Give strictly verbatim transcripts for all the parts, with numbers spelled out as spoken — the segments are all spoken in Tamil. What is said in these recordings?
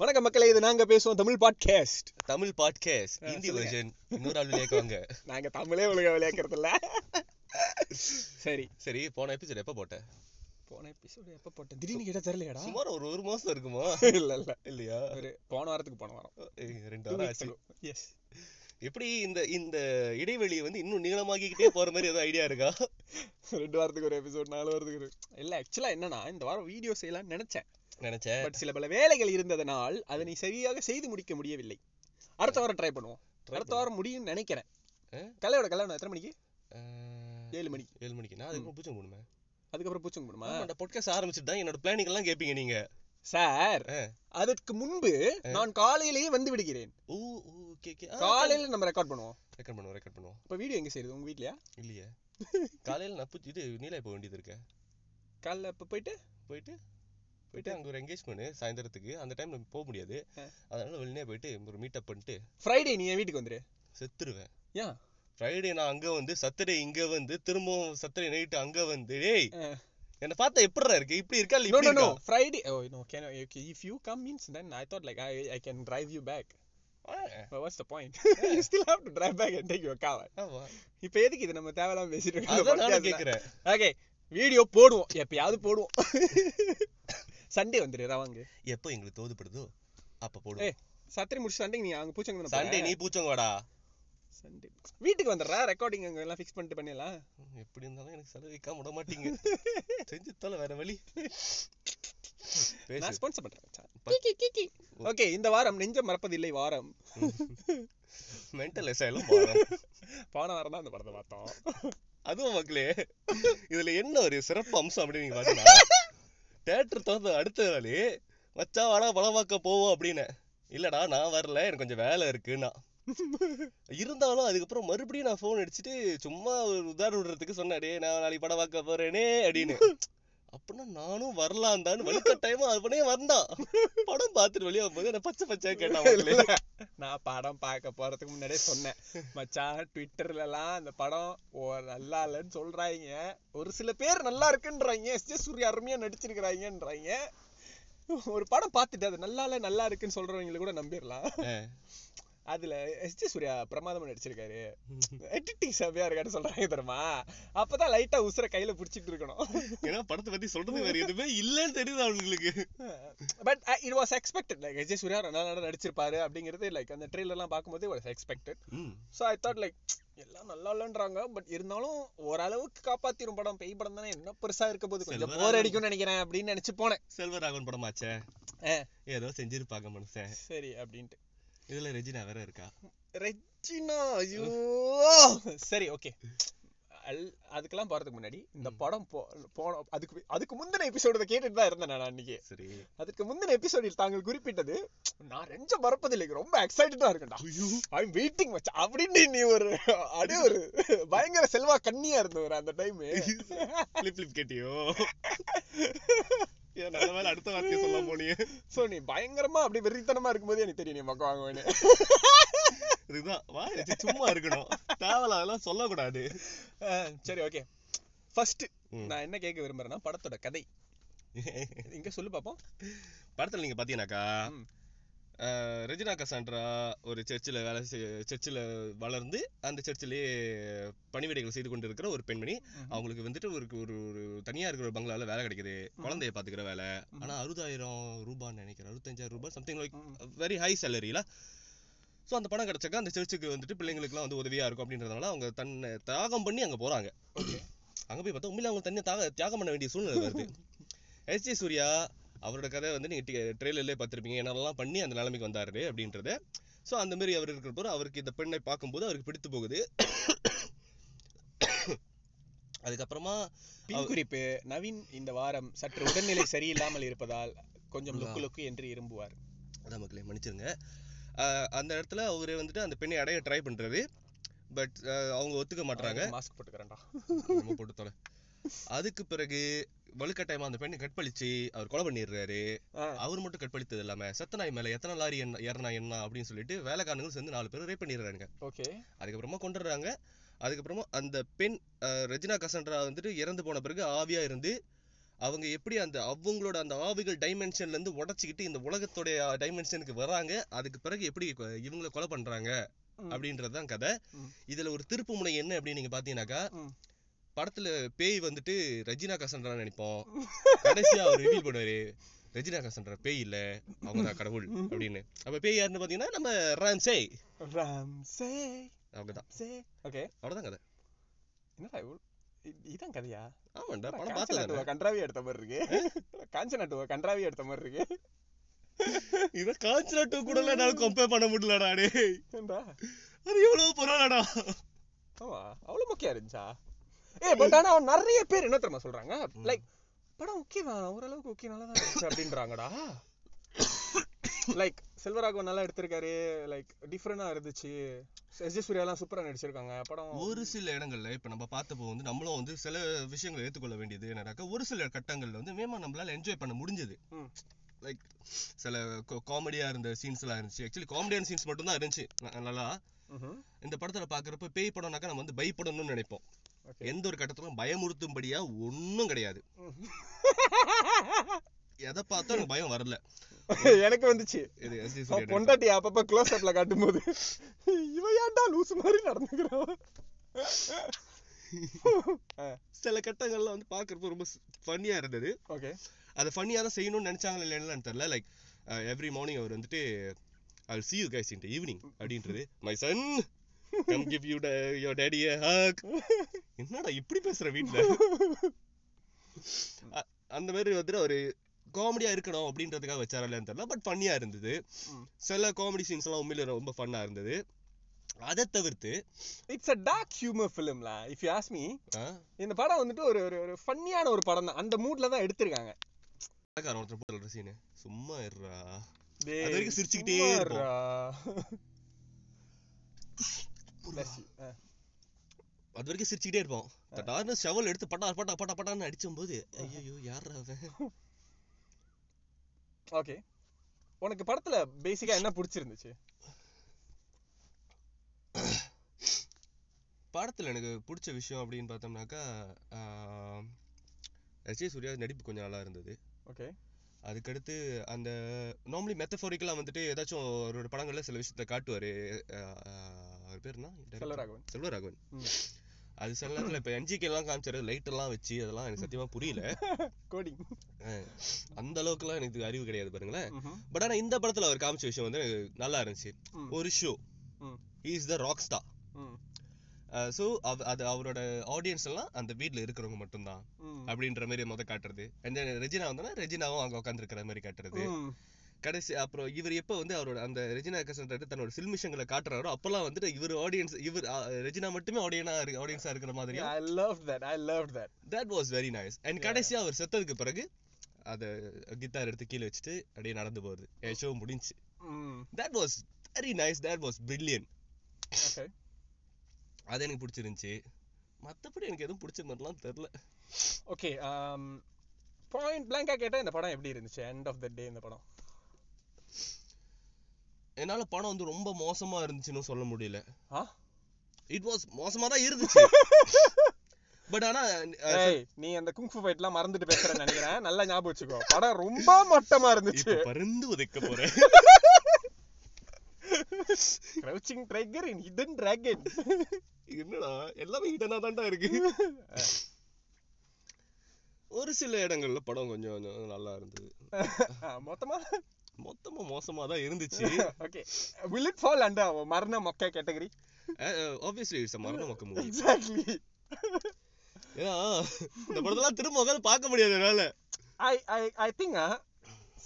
வணக்கம் மக்களே, இது நாங்க பேசுவோம் Tamil podcast. Tamil podcast Hindi version இன்னொரு ஆள் விளையாக்குவாங்க. நாங்க தமிழே ஒழுங்கா விளையாக்குறது இல்ல. சரி சரி, போன எபிசோட் எப்போ போட்டேன்? போன எபிசோட் எப்போ போட்டேன் திடீர்னு கேட்டால் தெரியலையாடா. சுமார் ஒரு ஒரு மாசம் இருக்குமா? இல்லை இல்லை இல்லையா, ஒரு போன வாரத்துக்கு போன வாரம் ரெண்டு வாரம் ஆச்சு. எஸ், எப்படி இந்த இந்த இடைவெளியை வந்து இன்னும் நீளமாக்கிக்கிட்டே போகிற மாதிரி எதுவும் ஐடியா இருக்கா? ரெண்டு வாரத்துக்கு ஒரு எபிசோட், நாலு வாரத்துக்கு ஒரு. இல்லை, ஆக்சுவலாக என்னன்னா இந்த வாரம் வீடியோ செய்யலாம்னு நினச்சேன் நினைச்சேன் பட் சில பல வேலைகள் இருந்ததனால் அதனை சரியாக செய்து முடிக்க முடியவில்லை. அடுத்த வாரம் ட்ரை பண்ணுவோம். அடுத்த வாரம் முடியும்னு நினைக்கிறேன். கலையோட கல்யாணம் எத்தனை மணிக்கு? ஏழு மணிக்கு. ஏழு மணிக்கு நான் அதுக்கப்புறம் பூச்சம் போடுமா? அதுக்கப்புறம் பூச்சம் போடுமா? அந்த பொட்காஸ்ட் ஆரம்பிச்சுட்டு தான் என்னோட பிளானிங் எல்லாம் கேட்பீங்க நீங்க. சார், அதற்கு முன்பு நான் காலையிலேயே வந்து விடுகிறேன். Oh okay okay. காலையில நம்ம ரெக்கார்ட் பண்ணுவோம் ரெக்கார்ட் பண்ணுவோம் ரெக்கார்ட் பண்ணுவோம் இப்போ வீடியோ எங்கே செய்யுது? உங்கள் வீட்லையா? இல்லையா? காலையில் நான் இது நீலாய் போக வேண்டியது இருக்கேன். காலைல இப்போ போயிட்டு போயிட்டு போயிட்டு அங்கே ஒரு எங்கேஜ்மெண்ட் சாயந்தரத்துக்கு. அந்த டைம் நம்ம போக முடியாது, அதனால வெளியே போயிட்டு ஒரு மீட் அப் பண்ணிட்டு ஃப்ரைடே நீ என் வீட்டுக்கு வந்துரு. செத்துருவேன். ஏன் ஃப்ரைடே நான் அங்கே வந்து சட்டர்டே இங்கே வந்து திரும்பவும் சட்டர்டே நைட்டு அங்கே வந்து. டேய், என்னை பார்த்தா எப்படிடா இருக்கு? இப்படி இருக்கா இல்லை? No no Friday. Oh no, can if you come means then I thought like I I can drive you back. But what's the point? You still have to drive back and take your car. இப்போ எதுக்கு இது நம்ம தேவையில்லாம பேசிட்டு இருக்கோம்? நான் கேட்குறேன். ஓகே, வீடியோ போடுவோம், எப்பயாவது போடுவோம். சண்டே வந்துடுறா வாங்க, எப்போ எங்களுக்கு தோதுப்படுதோ அப்போ போடுவோம். ஏய், சத்திரி முடிச்சு சண்டே நீ அங்கே பூச்சங்க. சண்டே நீ பூச்சங்க வாடா. சண்டே வீட்டுக்கு வந்துடுறா, ரெக்கார்டிங் அங்கே எல்லாம் ஃபிக்ஸ் பண்ணிட்டு பண்ணிடலாம். எப்படி இருந்தாலும் எனக்கு செலவு வைக்காம விட மாட்டீங்க. செஞ்சுத்தாலும் வேற வழி. நான் ஸ்பான்சர் பண்ணுறேன். ஓகே, இந்த வாரம் நெஞ்சம் மறப்பதில்லை வாரம். மென்டல் எல்லாம் போன வாரம் தான் அந்த படத்தை பார்த்தோம். அதுவும் மக்களே, இதில் என்ன ஒரு சிறப்பு அம்சம் அப்படின்னு நீங்கள் பார்த்தீங்கன்னா, தேட்டர் திறந்த அடுத்த நாள் வச்சா வாடா படம் பார்க்க போவோம் அப்படின்னு. இல்லடா நான் வரல, எனக்கு கொஞ்சம் வேலை இருக்குன்னா இருந்தாலும் அதுக்கப்புறம் மறுபடியும் நான் ஃபோன் அடிச்சுட்டு சும்மா ஒரு உதாரணம் விடுறதுக்கு சொன்னாடே நான் நாளைக்கு படம் பார்க்க போறேனே அப்படின்னு. அப்படின்னா நானும் வரலான்தான் வலுக்க டைமும் அவனே வந்தான். படம் பார்த்துட்டு வெளியே போது நான் பச்சை பச்சையா கேட்டான். நான் படம் பார்க்க போறதுக்கு முன்னாடியே சொன்னேன் மச்சான், ட்விட்டர்லாம் அந்த படம் ஓ நல்லா இல்லைன்னு சொல்றாங்க. ஒரு சில பேர் நல்லா இருக்குன்றாங்க, எஸ் ஜே சூர்யா அருமையா நடிச்சிருக்கிறாங்கன்றாங்க. ஒரு படம் பார்த்துட்டு அது நல்லா இல்லை நல்லா இருக்குன்னு சொல்றவங்களை கூட நம்பிடலாம். அதுல எஸ் ஜே சூர்யா பிரமாதமா நடிச்சிருக்காரு, எடிட்டிங் சபையா இருக்காரு சொல்றாங்க தெரியுமா. அப்பதான் லைட்டா உசுர கையில புடிச்சிட்டு இருக்கணும். ஏன்னா படத்தை பத்தி சொல்றது வேற எதுவுமே இல்லன்னு தெரியுது அவங்களுக்கு. But it was expected like S J Surya நல்லா நல்லா நடிச்சிருப்பாரு அப்படிங்கிறது. லைக் அந்த ட்ரெய்லர் எல்லாம் பார்க்கும்போது was expected. So I thought like எல்லாம் நல்லா இல்லைன்றாங்க, பட் இருந்தாலும் ஓரளவுக்கு காப்பாத்திரும் படம். பேய் படம் தானே, என்ன பெருசா இருக்க போது, கொஞ்சம் போர் அடிக்கும்னு நினைக்கிறேன் அப்படின்னு நினைச்சு போனேன். செல்வராகவன் படமாச்சே, ஏதோ செஞ்சிருப்பாங்க மனுஷன், சரி அப்படின்ட்டு. இதுல ரெஜினா வேற இருக்கா? ரெஜினா ஐயோ சரி ஓகே. அதுக்கெல்லாம் போறதுக்கு முன்னாடி இந்த படம் போன அதுக்கு அதுக்கு முந்தின எபிசோடு கேட்டுட்டு தான் இருந்தேன் நான் அன்னைக்கு. சரி, அதுக்கு முந்தின எபிசோடில் தாங்கள் குறிப்பிட்டது நான் ரெஞ்ச மறப்பதில்லை ரொம்ப எக்ஸைட்டடா இருக்கேன்டா, ஐ அம் வெயிட்டிங் மச்ச அப்படின்னு. நீ ஒரு அப்படியே ஒரு பயங்கர செல்வா கண்ணியா இருந்தவர் அந்த டைம். Flip flip கேட்டியோ? அடுத்த வார்த்தையை சொல்ல போனியே. சோ நீ பயங்கரமா அப்படி வெறித்தனமா இருக்கும்போது எனக்கு தெரியும் நீ பக்கம் வாங்குவேன்னு. இதுதான் வாங்க சும்மா இருக்கணும், தேவலாம் அதெல்லாம் சொல்லக்கூடாது. சரி ஓகே, ஃபர்ஸ்ட் நான் என்ன கேட்க விரும்புறேன்னா படத்தோட கதை இங்க சொல்லு பாப்போம். படத்துல நீங்க பாத்தீங்கன்னாக்கா ரெஜினா கசாண்ட்ரா ஒரு சர்ச்சில் வேலை செய் சர்ச்சில் வளர்ந்து அந்த சர்ச்சிலே பணிவிடைகள் செய்து கொண்டு இருக்கிற ஒரு பெண்மணி. அவங்களுக்கு வந்துட்டு ஒரு ஒரு ஒரு தனியாக இருக்கிற ஒரு பங்களாவில் வேலை கிடைக்குது, குழந்தைய பார்த்துக்கிற வேலை. ஆனால் அறுபதாயிரம் ரூபான்னு நினைக்கிறேன், அறுபத்தஞ்சாயிரம் ரூபாய் சம்திங் லைக் வெரி ஹை சேலரியில. ஸோ அந்த பணம் கிடச்சாக்கா அந்த சர்ச்சுக்கு வந்துட்டு பிள்ளைங்களுக்குலாம் வந்து உதவியாக இருக்கும் அப்படின்றதுனால அவங்க தன்னை தியாகம் பண்ணி அங்கே போகிறாங்க. அங்கே போய் பார்த்தா உண்மையில அவங்க தண்ணியை தாக தியாகம் பண்ண வேண்டிய சூழ்நிலை வருது. எஸ் ஜே சூர்யா அவரோட கதை வந்து நீங்கள் ட்ரெயிலர்லேயே பார்த்துருப்பீங்க, என்னெல்லாம் பண்ணி அந்த நிலைமைக்கு வந்தாரு அப்படின்றது. ஸோ அந்த மாதிரி அவர் இருக்கிறப்போ அவருக்கு இந்த பெண்ணை பார்க்கும்போது அவருக்கு பிடித்து போகுது. அதுக்கப்புறமா குறிப்பு நவீன் இந்த வாரம் சற்று உடல்நிலை சரியில்லாமல் இருப்பதால் கொஞ்சம் லுக்கு லுக்கு என்று இரும்புவார். அதான் மக்களே மன்னிச்சிருங்க. அந்த இடத்துல அவரே வந்துட்டு அந்த பெண்ணை அடைய ட்ரை பண்ணுறாரு, பட் அவங்க ஒத்துக்க மாட்டுறாங்க. மாஸ்க் போட்டுக்கிறேன்டா நம்ம போட்டுத்தோல. அதுக்கு பிறகு வலுக்கட்டாயமா அந்த பெண்ணை கற்பழிச்சு அவர் கொலை பண்ணிடுறாரு. அவர் மட்டும் கற்பழித்தது இல்லாம சத்தநாய் மேல எத்தனை லாரி என்ன ஏறனா என்ன அப்படின்னு சொல்லிட்டு வேலைக்காரங்க சேர்ந்து நாலு பேரும் ரேப் பண்ணிடுறாங்க. அதுக்கப்புறமா கொண்டுடுறாங்க. அதுக்கப்புறமா அந்த பெண் ரெஜினா கசாண்ட்ரா வந்துட்டு இறந்து போன பிறகு ஆவியா இருந்து அவங்க எப்படி அந்த அவங்களோட அந்த ஆவிகள் டைமென்ஷன்லேருந்து உடச்சிக்கிட்டு இந்த உலகத்தோடைய டைமென்ஷனுக்கு வராங்க, அதுக்கு பிறகு எப்படி இவங்களை கொலை பண்ணுறாங்க அப்படின்றதுதான் கதை. இதில் ஒரு திருப்பு முனை என்ன அப்படின்னு நீங்கள் பார்த்தீங்கன்னாக்கா, படத்தில் பேய் வந்துட்டு ரெஜினா கசன்றான்னு நினைப்போம், கடைசியாக அவர் ரிவீல் பண்ணுவார் ரெஜினா கசன்றா பேய் இல்லை அவங்க தான் கடவுள் அப்படின்னு. அப்போ பேய் யாருன்னு பார்த்தீங்கன்னா நம்ம ராம்சே ராம்சே அவங்க தான். ஓகே அவ்வளோதான் கதை. என்ன இதான் கதையா? ஆமாண்டா, படம் பார்த்தல கன்றாவி எடுத்த மாதிரி இருக்கு, காஞ்சனாட்டுவா கன்றாவி எடுத்த மாதிரி இருக்கு. இத காஞ்சனாட்டு கூட என்னால கம்பேர் பண்ண முடியலடா. டே ஏண்டா அது எவ்வளவு பரவாயில்லடா. ஆமா அவ்வளவு முக்கியம் இருந்துச்சா? ஏ பட் ஆனா நிறைய பேர் என்ன தெரியுமா சொல்றாங்க, லைக் படம் ஓகேவா ஓரளவுக்கு ஓகே நல்லா தான் இருந்துச்சு அப்படின்றாங்கடா. லைக் செல்வராகவன் நல்லா எடுத்திருக்காரு, லைக் டிஃப்ரெண்டா இருந்துச்சு, எஸ் ஜே சூர்யா எல்லாம் சூப்பரா நடிச்சிருக்காங்க படம். ஒரு சில இடங்கள்ல இப்ப நம்ம பார்த்தப்போ வந்து நம்மளும் வந்து சில விஷயங்களை ஏற்றுக்கொள்ள வேண்டியது என்னடாக்க, ஒரு சில கட்டங்கள்ல வந்து மேமா நம்மளால என்ஜாய் பண்ண முடிஞ்சது. லைக் சில காமெடியா இருந்த சீன்ஸ் எல்லாம் இருந்துச்சு. ஆக்சுவலி காமெடியான சீன்ஸ் மட்டும் தான் இருந்துச்சு நல்லா. இந்த படத்துல பாக்குறப்ப பேய் படம்னாக்கா நம்ம வந்து பயப்படணும்னு நினைப்போம், எந்த ஒரு கட்டத்திலும் பயமுறுத்தும்படியா ஒன்னும் கிடையாது. எதை பார்த்தா எனக்கு பயம் வரல. எனக்கு வந்துச்சு பொண்டாட்டி அப்பப்ப க்ளோஸ் அப்ல காட்டும் போது இவன் ஏன்டா லூசு மாதிரி நடந்துக்கிறான். சில கட்டங்கள்லாம் வந்து பாக்குறப்ப ரொம்ப ஃபன்னியா இருந்தது. ஓகே அதை ஃபன்னியா தான் செய்யணும்னு நினைச்சாங்களா இல்லைன்னு தெரியல. லைக் எவ்ரி மார்னிங் அவர் வந்துட்டு I'll see you guys in the evening அப்படின்றது, my son come give you the, your daddy a hug. என்னடா இப்படி பேசுற வீட்டுல. அந்த மாதிரி வந்துட்டு ஒரு காமெடியா இருக்கணும் அப்படின்றதுக்காக வச்சாரில்லன்னு தெரியல, பட் ஃபன்னியா இருந்தது. சில காமெடி சீன்ஸ் எல்லாம் உண்மையில ரொம்ப ஃபன்னா இருந்தது. அதை தவிர்த்து இட்ஸ் அ டார்க் ஹியூமர் ஃபிலிம்ல இஃப் யூ ஆஸ்க் மீ. இந்த படம் வந்துட்டு ஒரு ஒரு ஃபன்னியான ஒரு படம் தான், அந்த மூட்ல தான் எடுத்திருக்காங்க. ஒருத்தர் போடுற சீனு சும்மா இருறா, அது வரைக்கும் சிரிச்சுக்கிட்டே இருறா. அது வரைக்கும் சிரிச்சுக்கிட்டே இருப்போம். தட்டார்னு ஷவல் எடுத்து பட்டா பட்டா பட்டா பட்டான்னு அடிச்சும் போது ஐயோ யாரா அவன். ஓகே உனக்கு படத்துல பேசிக்கா என்ன பிடிச்சிருந்துச்சு? படத்துல எனக்கு பிடிச்ச விஷயம் அப்படின்னு பார்த்தோம்னாக்கா, எஸ் ஜே சூர்யா நடிப்பு கொஞ்சம் நல்லா இருந்தது. ஓகே அதுக்கடுத்து அந்த நார்மலி மெத்தஃபோரிக்கெல்லாம் வந்துட்டு ஏதாச்சும் அவரோட படங்கள்ல சில விஷயத்த காட்டுவாரு. அவர் பேருனா செல்வராகவன். செல்வராகவன் அது சில நேரத்தில் இப்போ என்ஜிகே எல்லாம் காமிச்சாரு, லைட் எல்லாம் வச்சு அதெல்லாம் எனக்கு சத்தியமா புரியல. கோடிங் அந்த அளவுக்குலாம் எனக்கு அறிவு கிடையாது பாருங்களேன். பட் ஆனால் இந்த படத்தில் அவர் காமிச்ச விஷயம் வந்து நல்லா இருந்துச்சு. ஒரு show he is the rock star. So அது அவரோட ஆடியன்ஸ் எல்லாம் அந்த வீட்டில் இருக்கிறவங்க மட்டும்தான் அப்படின்ற மாதிரி மொதல் காட்டுறது. அண்ட் தென் ரெஜினா வந்தோன்னா ரெஜினாவும் அங்கே உட்காந்துருக்கிற மாதிரி காட்டுறது. கடைசி அப்புறம் இவர் எப்போ வந்து அவரோட அந்த ரெஜினா கசன்ட்ரா தன்னோட சில்மிஷங்களை காட்டுறாரோ அப்பெல்லாம் வந்துட்டு இவர் ஆடியன்ஸ் இவர் ரெஜினா மட்டுமே ஆடியனா ஆடியன்ஸா இருக்கிற மாதிரி. I love that, I love that, that was very nice. And கடைசியா அவர் செத்ததுக்கு பிறகு அதை கிட்டார் எடுத்து கீழே வச்சுட்டு அப்படியே நடந்து போகுது, என் ஷோ முடிஞ்சு. That was very nice, that was brilliant. அது எனக்கு பிடிச்சிருந்துச்சி. மற்றபடி எனக்கு எதுவும் பிடிச்ச மாதிரிலாம் தெரியல. ஓகே பாயிண்ட் பிளாங்கா கேட்டால் இந்த படம் எப்படி இருந்துச்சு எண்ட் ஆஃப் த டே? இந்த படம் என்னால படம் வந்து ரொம்ப மோசமா இருந்துச்சுன்னு சொல்ல முடியல. இட் வாஸ் மோசமா தான் இருந்துச்சு. பட் ஆனா நீ அந்த குங்ஃபு ஃபைட் எல்லாம் மறந்துட்டு பேசுறேன்னு நினைக்கிறேன், நல்லா ஞாபகம் வச்சுக்கோ. படம் ரொம்ப மட்டமா இருந்துச்சு. பறந்து உதைக்க போறேன். Crouching tiger in hidden dragon. என்னடா எல்லாமே ஹிடனா தான்டா இருக்கு. ஒரு சில இடங்கள்ல படம் கொஞ்சம் நல்லா இருந்தது. மொத்தமா மொத்தமா மோசமா தான் இருந்துச்சு. Okay will it fall under மரண மொக்க கேட்டகரி? obviously it's a மரண மொக்க movie. exactly. ஏனா இந்த படத்தலாம் திரும்ப உட்கார்ந்து பார்க்க முடியாதனால i i i think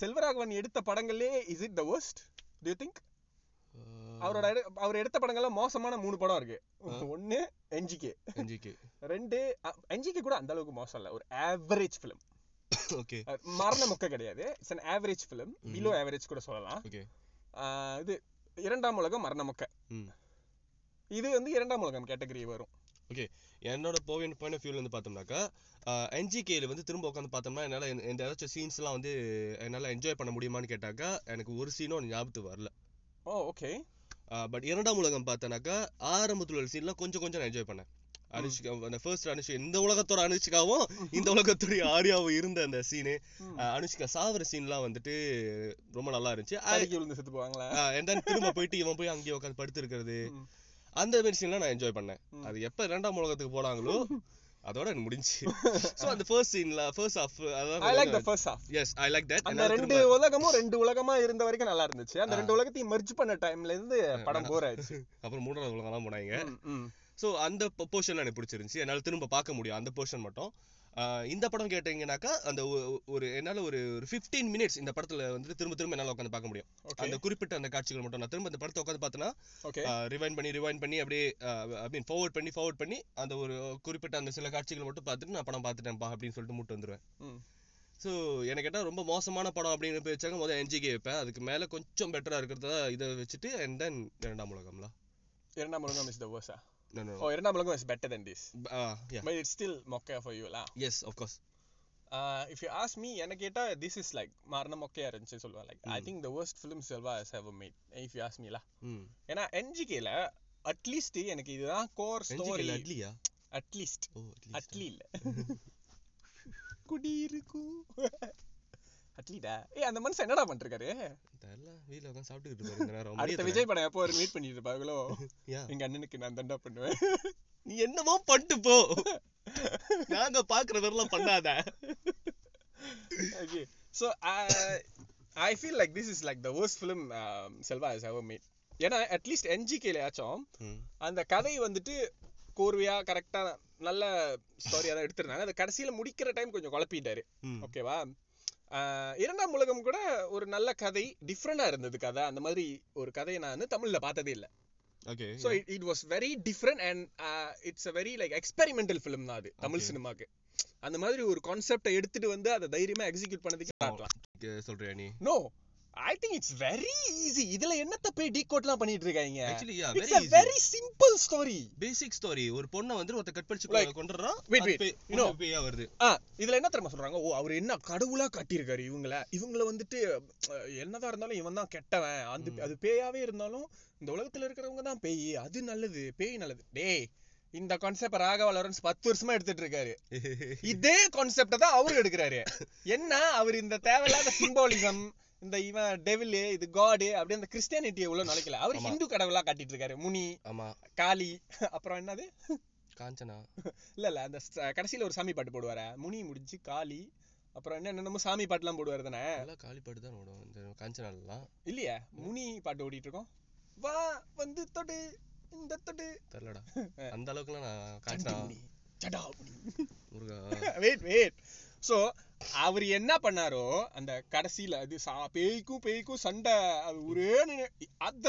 Selvaraghavan எடுத்த படங்களே is it the worst do you think? அவரோட அவர் எடுத்த படங்கள்ல மோசமான மூணு படம் இருக்கு. ஒன்னு என்ஜிகே என்ஜிகே ரெண்டு என்ஜிகே கூட அந்த அளவுக்கு மோசம் இல்ல, ஒரு ஆவரேஜ் film. ஓகே மரண மொக்க கிடையாது, it's an average film, below average கூட சொல்லலாம். ஓகே இது இரண்டாம் உலகம் மரண மொக்க, இது வந்து இரண்டாம் உலகம் கேட்டகரி வரும். ஓகே என்னோட போவியன் பாயிண்ட் ஆஃப் வியூல இருந்து பார்த்தோம்னாக்கா என்ஜிகேல வந்து திரும்ப உட்காந்து பார்த்தோம்னா என்னால் இந்த ஏதாச்சும் சீன்ஸ்லாம் வந்து என்னால் என்ஜாய் பண்ண முடியுமான்னு கேட்டாக்கா எனக்கு ஒரு சீனும் ஞாபகத்துக்கு வரல. ஓ ஓகே பட் இரண்டாம் உலகம் பார்த்தோம்னாக்கா ஆரம்பத்தில் ஒரு சீன்லாம் கொஞ்சம் கொஞ்சம் நான் என்ஜாய் பண்ணேன். அனுஷ்கா அந்த ஃபர்ஸ்ட் அனுஷ்கா இந்த உலகத்தோட அனுஷ்காவும் இந்த உலகத்துடைய ஆரியாவும் இருந்த அந்த சீனு, அனுஷ்கா சாவர சீன்லாம் வந்துட்டு ரொம்ப நல்லா இருந்துச்சு. செத்து போவாங்களா என்னன்னு திரும்ப போயிட்டு இவன் போய் அங்கேயே உட்காந்து படுத்து இருக்கிறது, அந்த மாதிரி சீன்லாம் நான் என்ஜாய் பண்ணேன். அது எப்போ இரண்டாம் உலகத்துக்கு போனாங்களோ அதோட முடிஞ்சு. சோ அந்த ஃபர்ஸ்ட் சீன்ல ஃபர்ஸ்ட் ஹாஃப் அதாவது I like the first half. Yes, I like that. அந்த ரெண்டு உலகமும் ரெண்டு உலகமா இருந்த வரைக்கும் நல்லா இருந்துச்சு. அந்த ரெண்டு உலகத்தையும் merge பண்ண டைம்ல இருந்து படம் போர் ஆயிடுச்சு. அப்புறம் மூணாவது உலகம்லாம் போனாங்க. சோ அந்த போர்ஷன் எனக்கு பிடிச்சிருந்துச்சு, என்னால திரும்ப பார்க்க முடியும் அந்த போர்ஷன் மட்டும். இந்த படம் கேட்டீங்கன்னாக்கா அந்த ஒரு என்னால ஒரு ஃபிஃப்டீன் மினிட்ஸ் இந்த படத்துல வந்து திரும்ப திரும்ப என்னால உட்காந்து பார்க்க முடியும். அந்த குறிப்பிட்ட அந்த காட்சிகள் மட்டும் நான் திரும்ப அந்த படத்தை உட்காந்து பார்த்தேன்னா ரிவைண்ட் பண்ணி ரிவைண்ட் பண்ணி அப்படியே ஐ மீன் ஃபார்வர்ட் பண்ணி ஃபார்வர்ட் பண்ணி அந்த ஒரு குறிப்பிட்ட அந்த சில காட்சிகள் மட்டும் பார்த்துட்டு நான் படம் பார்த்துட்டேன்ப்பா அப்படின்னு சொல்லிட்டு மூட்டு வந்துருவேன். ஸோ எனக்கு கேட்டால் ரொம்ப மோசமான படம் அப்படின்னு வச்சாங்க முதல் என்ஜிகே வைப்பேன், அதுக்கு மேலே கொஞ்சம் பெட்டராக இருக்கிறதா இதை வச்சுட்டு அண்ட் தென் இரண்டாம் உலகம்லாம். இரண்டாம் உலகம் இஸ் த வேர்ஸ்டா? No, no, no. Oh, Irruttu is better than this. Uh, yeah. But it's still mokka for you, lah. Yes, of course. Uh, if you ask me, Yanaketa, this is like Marna Mokka Aranche Solva. Like, mm. I think the worst film Selva has ever made, if you ask me, lah. Ena N G K la, at least enak idu da core story. N G K la adliya? At least. Oh, at least. Atli. Kudirku. Atli da. Eh, andha manusha enna da pannirukaru? தெரியல, வீட்ல உட்காந்து சாப்பிட்டுக்கிட்டு இருப்பாரு. அடுத்த விஜய் படம் எப்போ ஒரு மீட் பண்ணிட்டு இருப்பாங்களோ எங்க அண்ணனுக்கு நான் தண்டா பண்ணுவேன், நீ என்னமோ பண்ணிட்டு போ, நாங்க பாக்குற பேர்லாம் பண்ணாத. Okay, so I feel like this is like the worst film Selva has ever made. ஏன்னா அட்லீஸ்ட் என்ஜிகேலயாச்சும் அந்த கதை வந்துட்டு கோர்வையா கரெக்டா நல்ல ஸ்டோரியா தான் எடுத்திருந்தாங்க. அந்த கடைசியில முடிக்கிற டைம் கொஞ்சம் குழப்பிட்டாரு, ஓகேவா? இரண்டாம் உலகம் கூட ஒரு நல்ல கதை, டிஃப்ரெண்டா இருந்தது கதை. அந்த மாதிரி ஒரு கதையை நான் தமிழ்ல பார்த்ததே இல்லை. Okay, so it was very different and it's a very like experimental film தான் அது தமிழ் சினிமாக்கு. அந்த மாதிரி ஒரு கான்செப்டை எடுத்துட்டு வந்து அதை தைரியமா எக்ஸிக்யூட் பண்ணதுக்கு காட்டலாம் சொல்றியா நீ? No, I think it's very easy. இதுல என்னத்த போய் டீகோட்லாம் பண்ணிட்டு இருக்காங்க? Actually yeah, very easy, very simple story, basic story. ஒரு பொண்ண வந்து ஒருத்த கட் பண்றீங்க கொன்றறோம், you know, பேயா வருது. ஆ, இதுல என்ன தரமா சொல்றாங்க? ஓ, அவர் என்ன கடவுளா காட்டி இருக்காரு இவங்கள, இவங்கள வந்துட்டு என்னதா இருந்தாலும் இவன்தான் கெட்டவன், அது அது பேயாவே இருந்தாலும் இந்த உலகத்துல இருக்குறவங்க தான் பேய், அது நல்லது, பேய் நல்லது. டேய், இந்த கான்செப்ட் ராகவா லாரன்ஸ் பத்து வருஷமா எடுத்துட்டு இருக்காரு, இதே கான்செப்ட தான் அவரு எடுக்கிறாரு. என்ன அவர் இந்த தேவையில்லாத சிம்பாலிசம், இந்த இவன் டெவில், இது காடு, அப்படி அந்த கிறிஸ்டியானிட்டியை உள்ள நினைக்கல. அவர் ஹிந்து கடவுளா காட்டிட்டு இருக்காரு, முனி, ஆமா, காளி, அப்புறம் என்னது காஞ்சனா, இல்ல இல்ல அந்த கடைசியில ஒரு சாமி பாட்டு போடுவாரு, முனி முடிஞ்சு காளி, அப்புறம் என்ன என்னமோ சாமி பாட்டு எல்லாம் போடுவாரு தானே. காளி பாட்டு தான் ஓடும் இந்த காஞ்சனா இல்லையா? முனி பாட்டு ஓடிட்டு இருக்கோம், வா வந்து தொடு இந்த தொடு தெரியலடா அந்த அளவுக்குலாம் நான் காஞ்சனா சடா முருகா வெயிட் வெயிட். சோ அவர் என்ன பண்ணாரோ அந்த கடைசியில அது பேய்க்கும் பேய்க்கும் சண்டை, அது ஒரே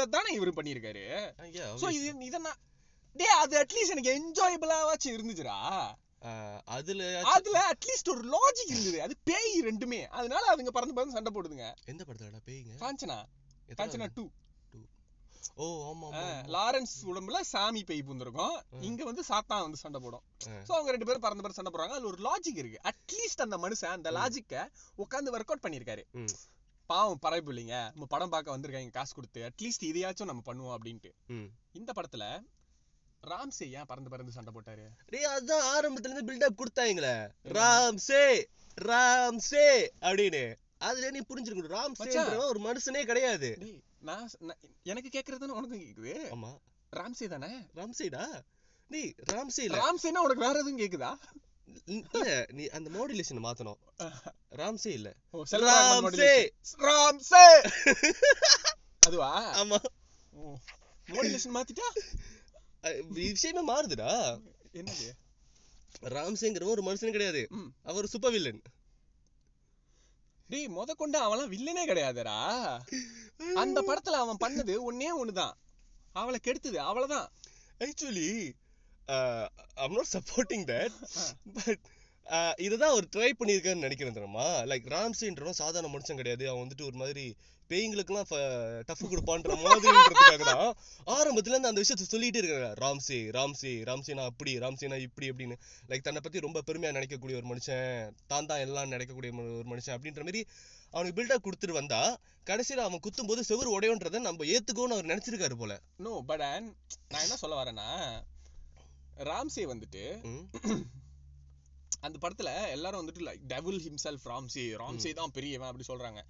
அதானே இவரு பண்ணிருக்காரு. அது அட்லீஸ்ட் எனக்கு என்ஜாயபிளாவாச்சும் இருந்துச்சுடா. அதுல அதுல அட்லீஸ்ட் ஒரு லாஜிக் இருந்தது. அது பேய் ரெண்டுமே, அதனால அதுங்க பறந்து பறந்து சண்டை போடுதுங்க. எந்த படத்துல பேய்ங்க? காஞ்சனா, காஞ்சனா டூ. ஓ ஆமா ஆமா, லாரன்ஸ் உடம்புல சாமி பேய் பூந்திருக்கும், இங்க வந்து சாத்தான் வந்து சண்டை போடும். சோ அவங்க ரெண்டு பேரும் பறந்து பறந்து சண்டை போறாங்க, அதுல ஒரு லாஜிக் இருக்கு. அட்லீஸ்ட் அந்த மனுஷன் அந்த லாஜிக்க உட்காந்து ஒர்க் அவுட் பண்ணிருக்காரு. பாவம் பரவாயில்ல இல்லைங்க, நம்ம படம் பார்க்க வந்திருக்காங்க காசு கொடுத்து, அட்லீஸ்ட் இதையாச்சும் நம்ம பண்ணுவோம் அப்படின்ட்டு. இந்த படத்துல ராம்சே ஏன் பறந்து பறந்து சண்டை போட்டாரு? அதான் ஆரம்பத்துல இருந்து பில்டப் கொடுத்தாங்களே, ராம்சே ராம்சே அப்படின்னு. அதுல நீ புரிஞ்சிருக்கணும் ராம்சேன்றவன் ஒரு மனுஷனே கிடையாது. எனக்கு கேக்குறதுன்னு உனக்கும் கேக்குது? ஆமா, ராம்சே தானே. ராம்சேடா நீ? ராம்சே இல்ல, ராம்சேனா உனக்கு வேற எதுவும் கேக்குதா? இல்ல, நீ அந்த மாடுலேஷன் மாத்தணும். ராம்சே இல்ல, ராம்சே ராம்சே அதுவா? ஆமா, மாடுலேஷன் மாத்திட்டா விஷயமே மாறுதுடா. என்னது? ராம்சேங்கிறவன் ஒரு மனுஷனே கிடையாது, அவர் சூப்பர் வில்லன். டேய், முத கொண்டு அவன்லாம் வில்லனே கிடையாதுடா. அந்த படத்துல அவன் பண்ணது ஒன்னே ஒண்ணுதான், அவளை கெடுத்தது, அவ்வளவுதான். Actually I'm not supporting that, but இதுதான் ஒரு ட்ரை பண்ணியிருக்காருன்னு நினைக்கிறேன் தெரியுமா. லைக் ராம்சேன்றவன் சாதாரண மனுஷன் கிடையாது, அவன் வந்துட்டு ஒரு மாதிரி பேய்களுக்குலாம் டஃப் கொடுப்பான்ற மாதிரின்றதுக்காக தான் ஆரம்பத்துல இருந்து அந்த விஷயத்த சொல்லிட்டு இருக்காங்க, ராம்சே ராம்சே ராம்சேனா அப்படி, ராம்சேனா இப்படி அப்படின்னு. லைக் தன்னை பத்தி ரொம்ப பெருமையா நினைக்கக்கூடிய ஒரு மனுஷன், தான் தான் எல்லாம் நினைக்கக்கூடிய ஒரு மனுஷன் அப்படின்ற மாதிரி அவனுக்கு பில்டப் கொடுத்துட்டு வந்தா கடைசியில அவன் குத்தும் போது செவரு உடையன்றதை நம்ம ஏத்துக்கோன்னு அவர் நினைச்சிருக்காரு போல. நோ, பட் நான் என்ன சொல்ல வரேன்னா, ராம்சே வந்துட்டு அந்த படத்துல எல்லாரும் வந்துட்டு like devil himself Ramsay Ramsay தான் பெரியவன் அப்படி சொல்றாங்க.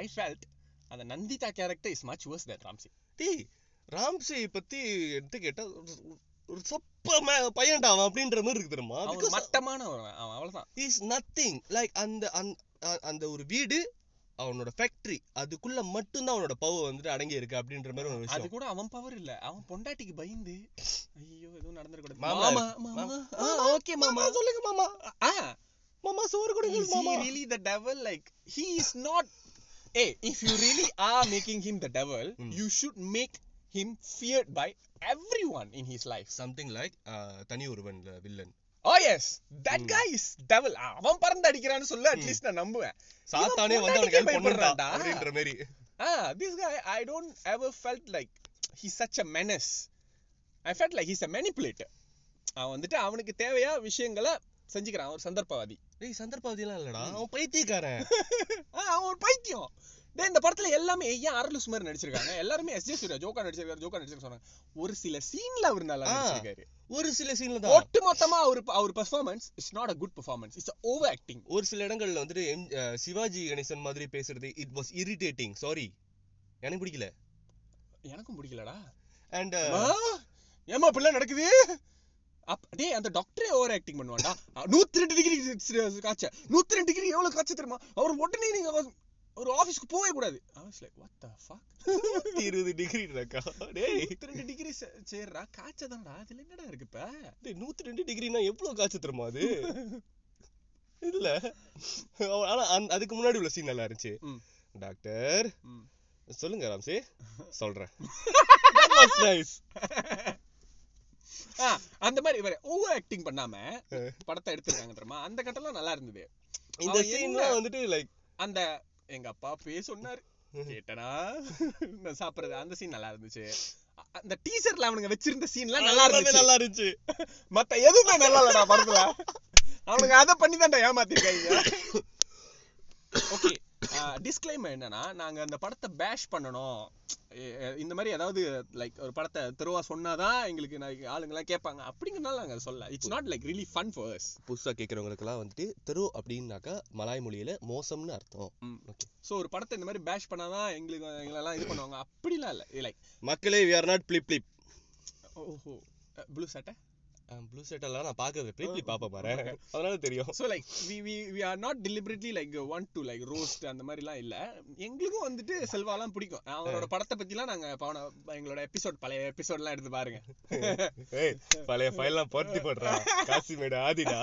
ஐ ஃபெல்ட் அந்த Nandita character is much worse then Ramsay. The Ramsay பத்தி எடுத்து கேட்டா ஒரு சப்ப பையன்டா அவன் அப்படின்ற மாதிரி இருக்கு தெரியுமா, மட்டமான அவன் அவ்வளவுதான். இஸ் நத்திங் லைக் அந்த அந்த ஒரு வீடு அவனோட ஃபேக்டரி அதுக்குள்ள மட்டும்தான் அவனோட பவர் வந்துட்டு அடங்கி இருக்கு அப்படின்ற மாதிரி ஒரு விஷயம். அது கூட அவன் பவர் இல்ல, அவன் பொண்டாட்டிக்கு பயந்து ஐயோ எதுவும் நடந்துடக்கூடாது மாமா மாமா ஓகே மாமா சொல்லுங்க மாமா ஆ மாமா சோறு கொடுங்க மாமா. Really the devil like he is not a if you really are making him the devil you should make him feared by everyone in his life, something like Thani Urvan the villain. Oh yes, that mm. guy is devil. Avan paranda adikranu solla at least na nambuven saatane vandavanukku help pannranda abindra mari. Ah, this guy I don't ever felt like he's such a menace. I felt like he's a manipulator. Avan vandu avanukku thevaya vishayangala senjikran or sandarpavadi. Hey, sandarpavadi la illada avan paithiyakaran. Ah, avan paithiyam. டே இந்த படத்துல எல்லாமே ஏன் அரலுஸ் மாதிரி நடிச்சிருக்காங்க, எல்லாருமே எஸ் ஜே சூர்யா ஜோக்கா நடிச்சிருக்காரு ஜோக்கா நடிச்சிருக்காரு சொன்னாங்க. ஒரு சில சீன்ல அவர் நல்லா நடிச்சிருக்காரு, ஒரு சில சீன்ல தான். ஒட்டு மொத்தமா அவர் அவர் performance it's not a good performance, it's over acting. ஒரு சில இடங்கள்ல வந்துட்டு சிவாஜி கணேசன் மாதிரி பேசுறது இட் வாஸ் இரிட்டேட்டிங். சாரி, எனக்கு பிடிக்கல. எனக்கும் பிடிக்கலடா. அண்ட் ஏமா அப்படிலாம் நடக்குது அப்படியே அந்த டாக்டரே ஓவர் ஆக்டிங் பண்ணுவாண்டா. நூத்தி ரெண்டு டிகிரி காய்ச்ச நூத்தி ரெண்டு டிகிரி எவ்வளவு காய்ச்ச தெரியுமா, அவர் உடனே நீங்க ஒரு ஆபீஸ்க்கு போவே கூடாது. I was like what the fuck இருபது டிகிரி இருக்கா டேய், இருபத்தி ரெண்டு டிகிரி சேரா காச்சதடா, இதுல என்னடா இருக்குப்ப டேய் நூத்தி ரெண்டு டிகிரினா எவ்வளவு காச்சு தருமா அது இல்ல. ஆனா அதுக்கு முன்னாடி உள்ள சீன் நல்லா இருந்துச்சு. டாக்டர் சொல்லுங்க ராம்சே சொல்றேன். That was nice. அந்த மாதிரி இவரே ஓவர் ஆக்டிங் பண்ணாம படத்தை எடுத்துட்டாங்க தெரியுமா, அந்த கட்டலாம் நல்லா இருந்தது. இந்த சீன்லாம் வந்துட்டு லைக் அந்த எங்க அப்பா பே சொன்னாரு கேட்டனா நான் சாப்பிடுறது அந்த சீன் நல்லா இருந்துச்சு. அந்த டீசர்ல அவனுங்க வச்சிருந்த சீன்லாம் நல்லா இருந்துச்சு, நல்லா இருந்துச்சு. மத்த எதுவுமே நல்லா இல்லடா படத்துல, அவனுங்க அத பண்ணி தான்டா ஏமாத்திருக்காங்க. ஓகே, டிஸ்க்ளைமர் என்னன்னா நாங்க அந்த படத்தை பேஷ் பண்ணணும், இந்த மாதிரி ஏதாவது லைக் ஒரு படத்தை தெருவா சொன்னாதான் எங்களுக்கு ஆளுங்க எல்லாம் கேட்பாங்க அப்படிங்கிறதுனால நாங்க சொல்ல. It's not like really fun for us. புதுசா கேட்கறவங்களுக்கு எல்லாம் வந்துட்டு தெரு அப்படின்னாக்கா மலாய் மொழியில மோசம்னு அர்த்தம். ஓகே, சோ ஒரு படத்தை இந்த மாதிரி பேஷ் பண்ணாதான் எங்களுக்கு எங்களெல்லாம் இது பண்ணுவாங்க அப்படிலாம் இல்ல. லைக் மக்களே we are not blip blip. ஓஹோ, ப்ளூ சட்டை ப்ளூ செட்டெல்லாம் நான் பார்க்கறது ப்ளீப்லி பார்ப்பேன் பாரு, அதனால தெரியும். So like we we we are not deliberately like one to like roast அந்த மாதிரிலாம் இல்லை. எங்களுக்கும் வந்துட்டு செல்வாலாம் பிடிக்கும், அவரோட படத்தை பற்றிலாம் நாங்கள் பவன எங்களோட எபிசோட் பழைய எபிசோட்லாம் எடுத்து பாருங்க. பழைய ஃபைல்லாம் பொருத்தி போடுறேன் காசிமேடு ஆதிடா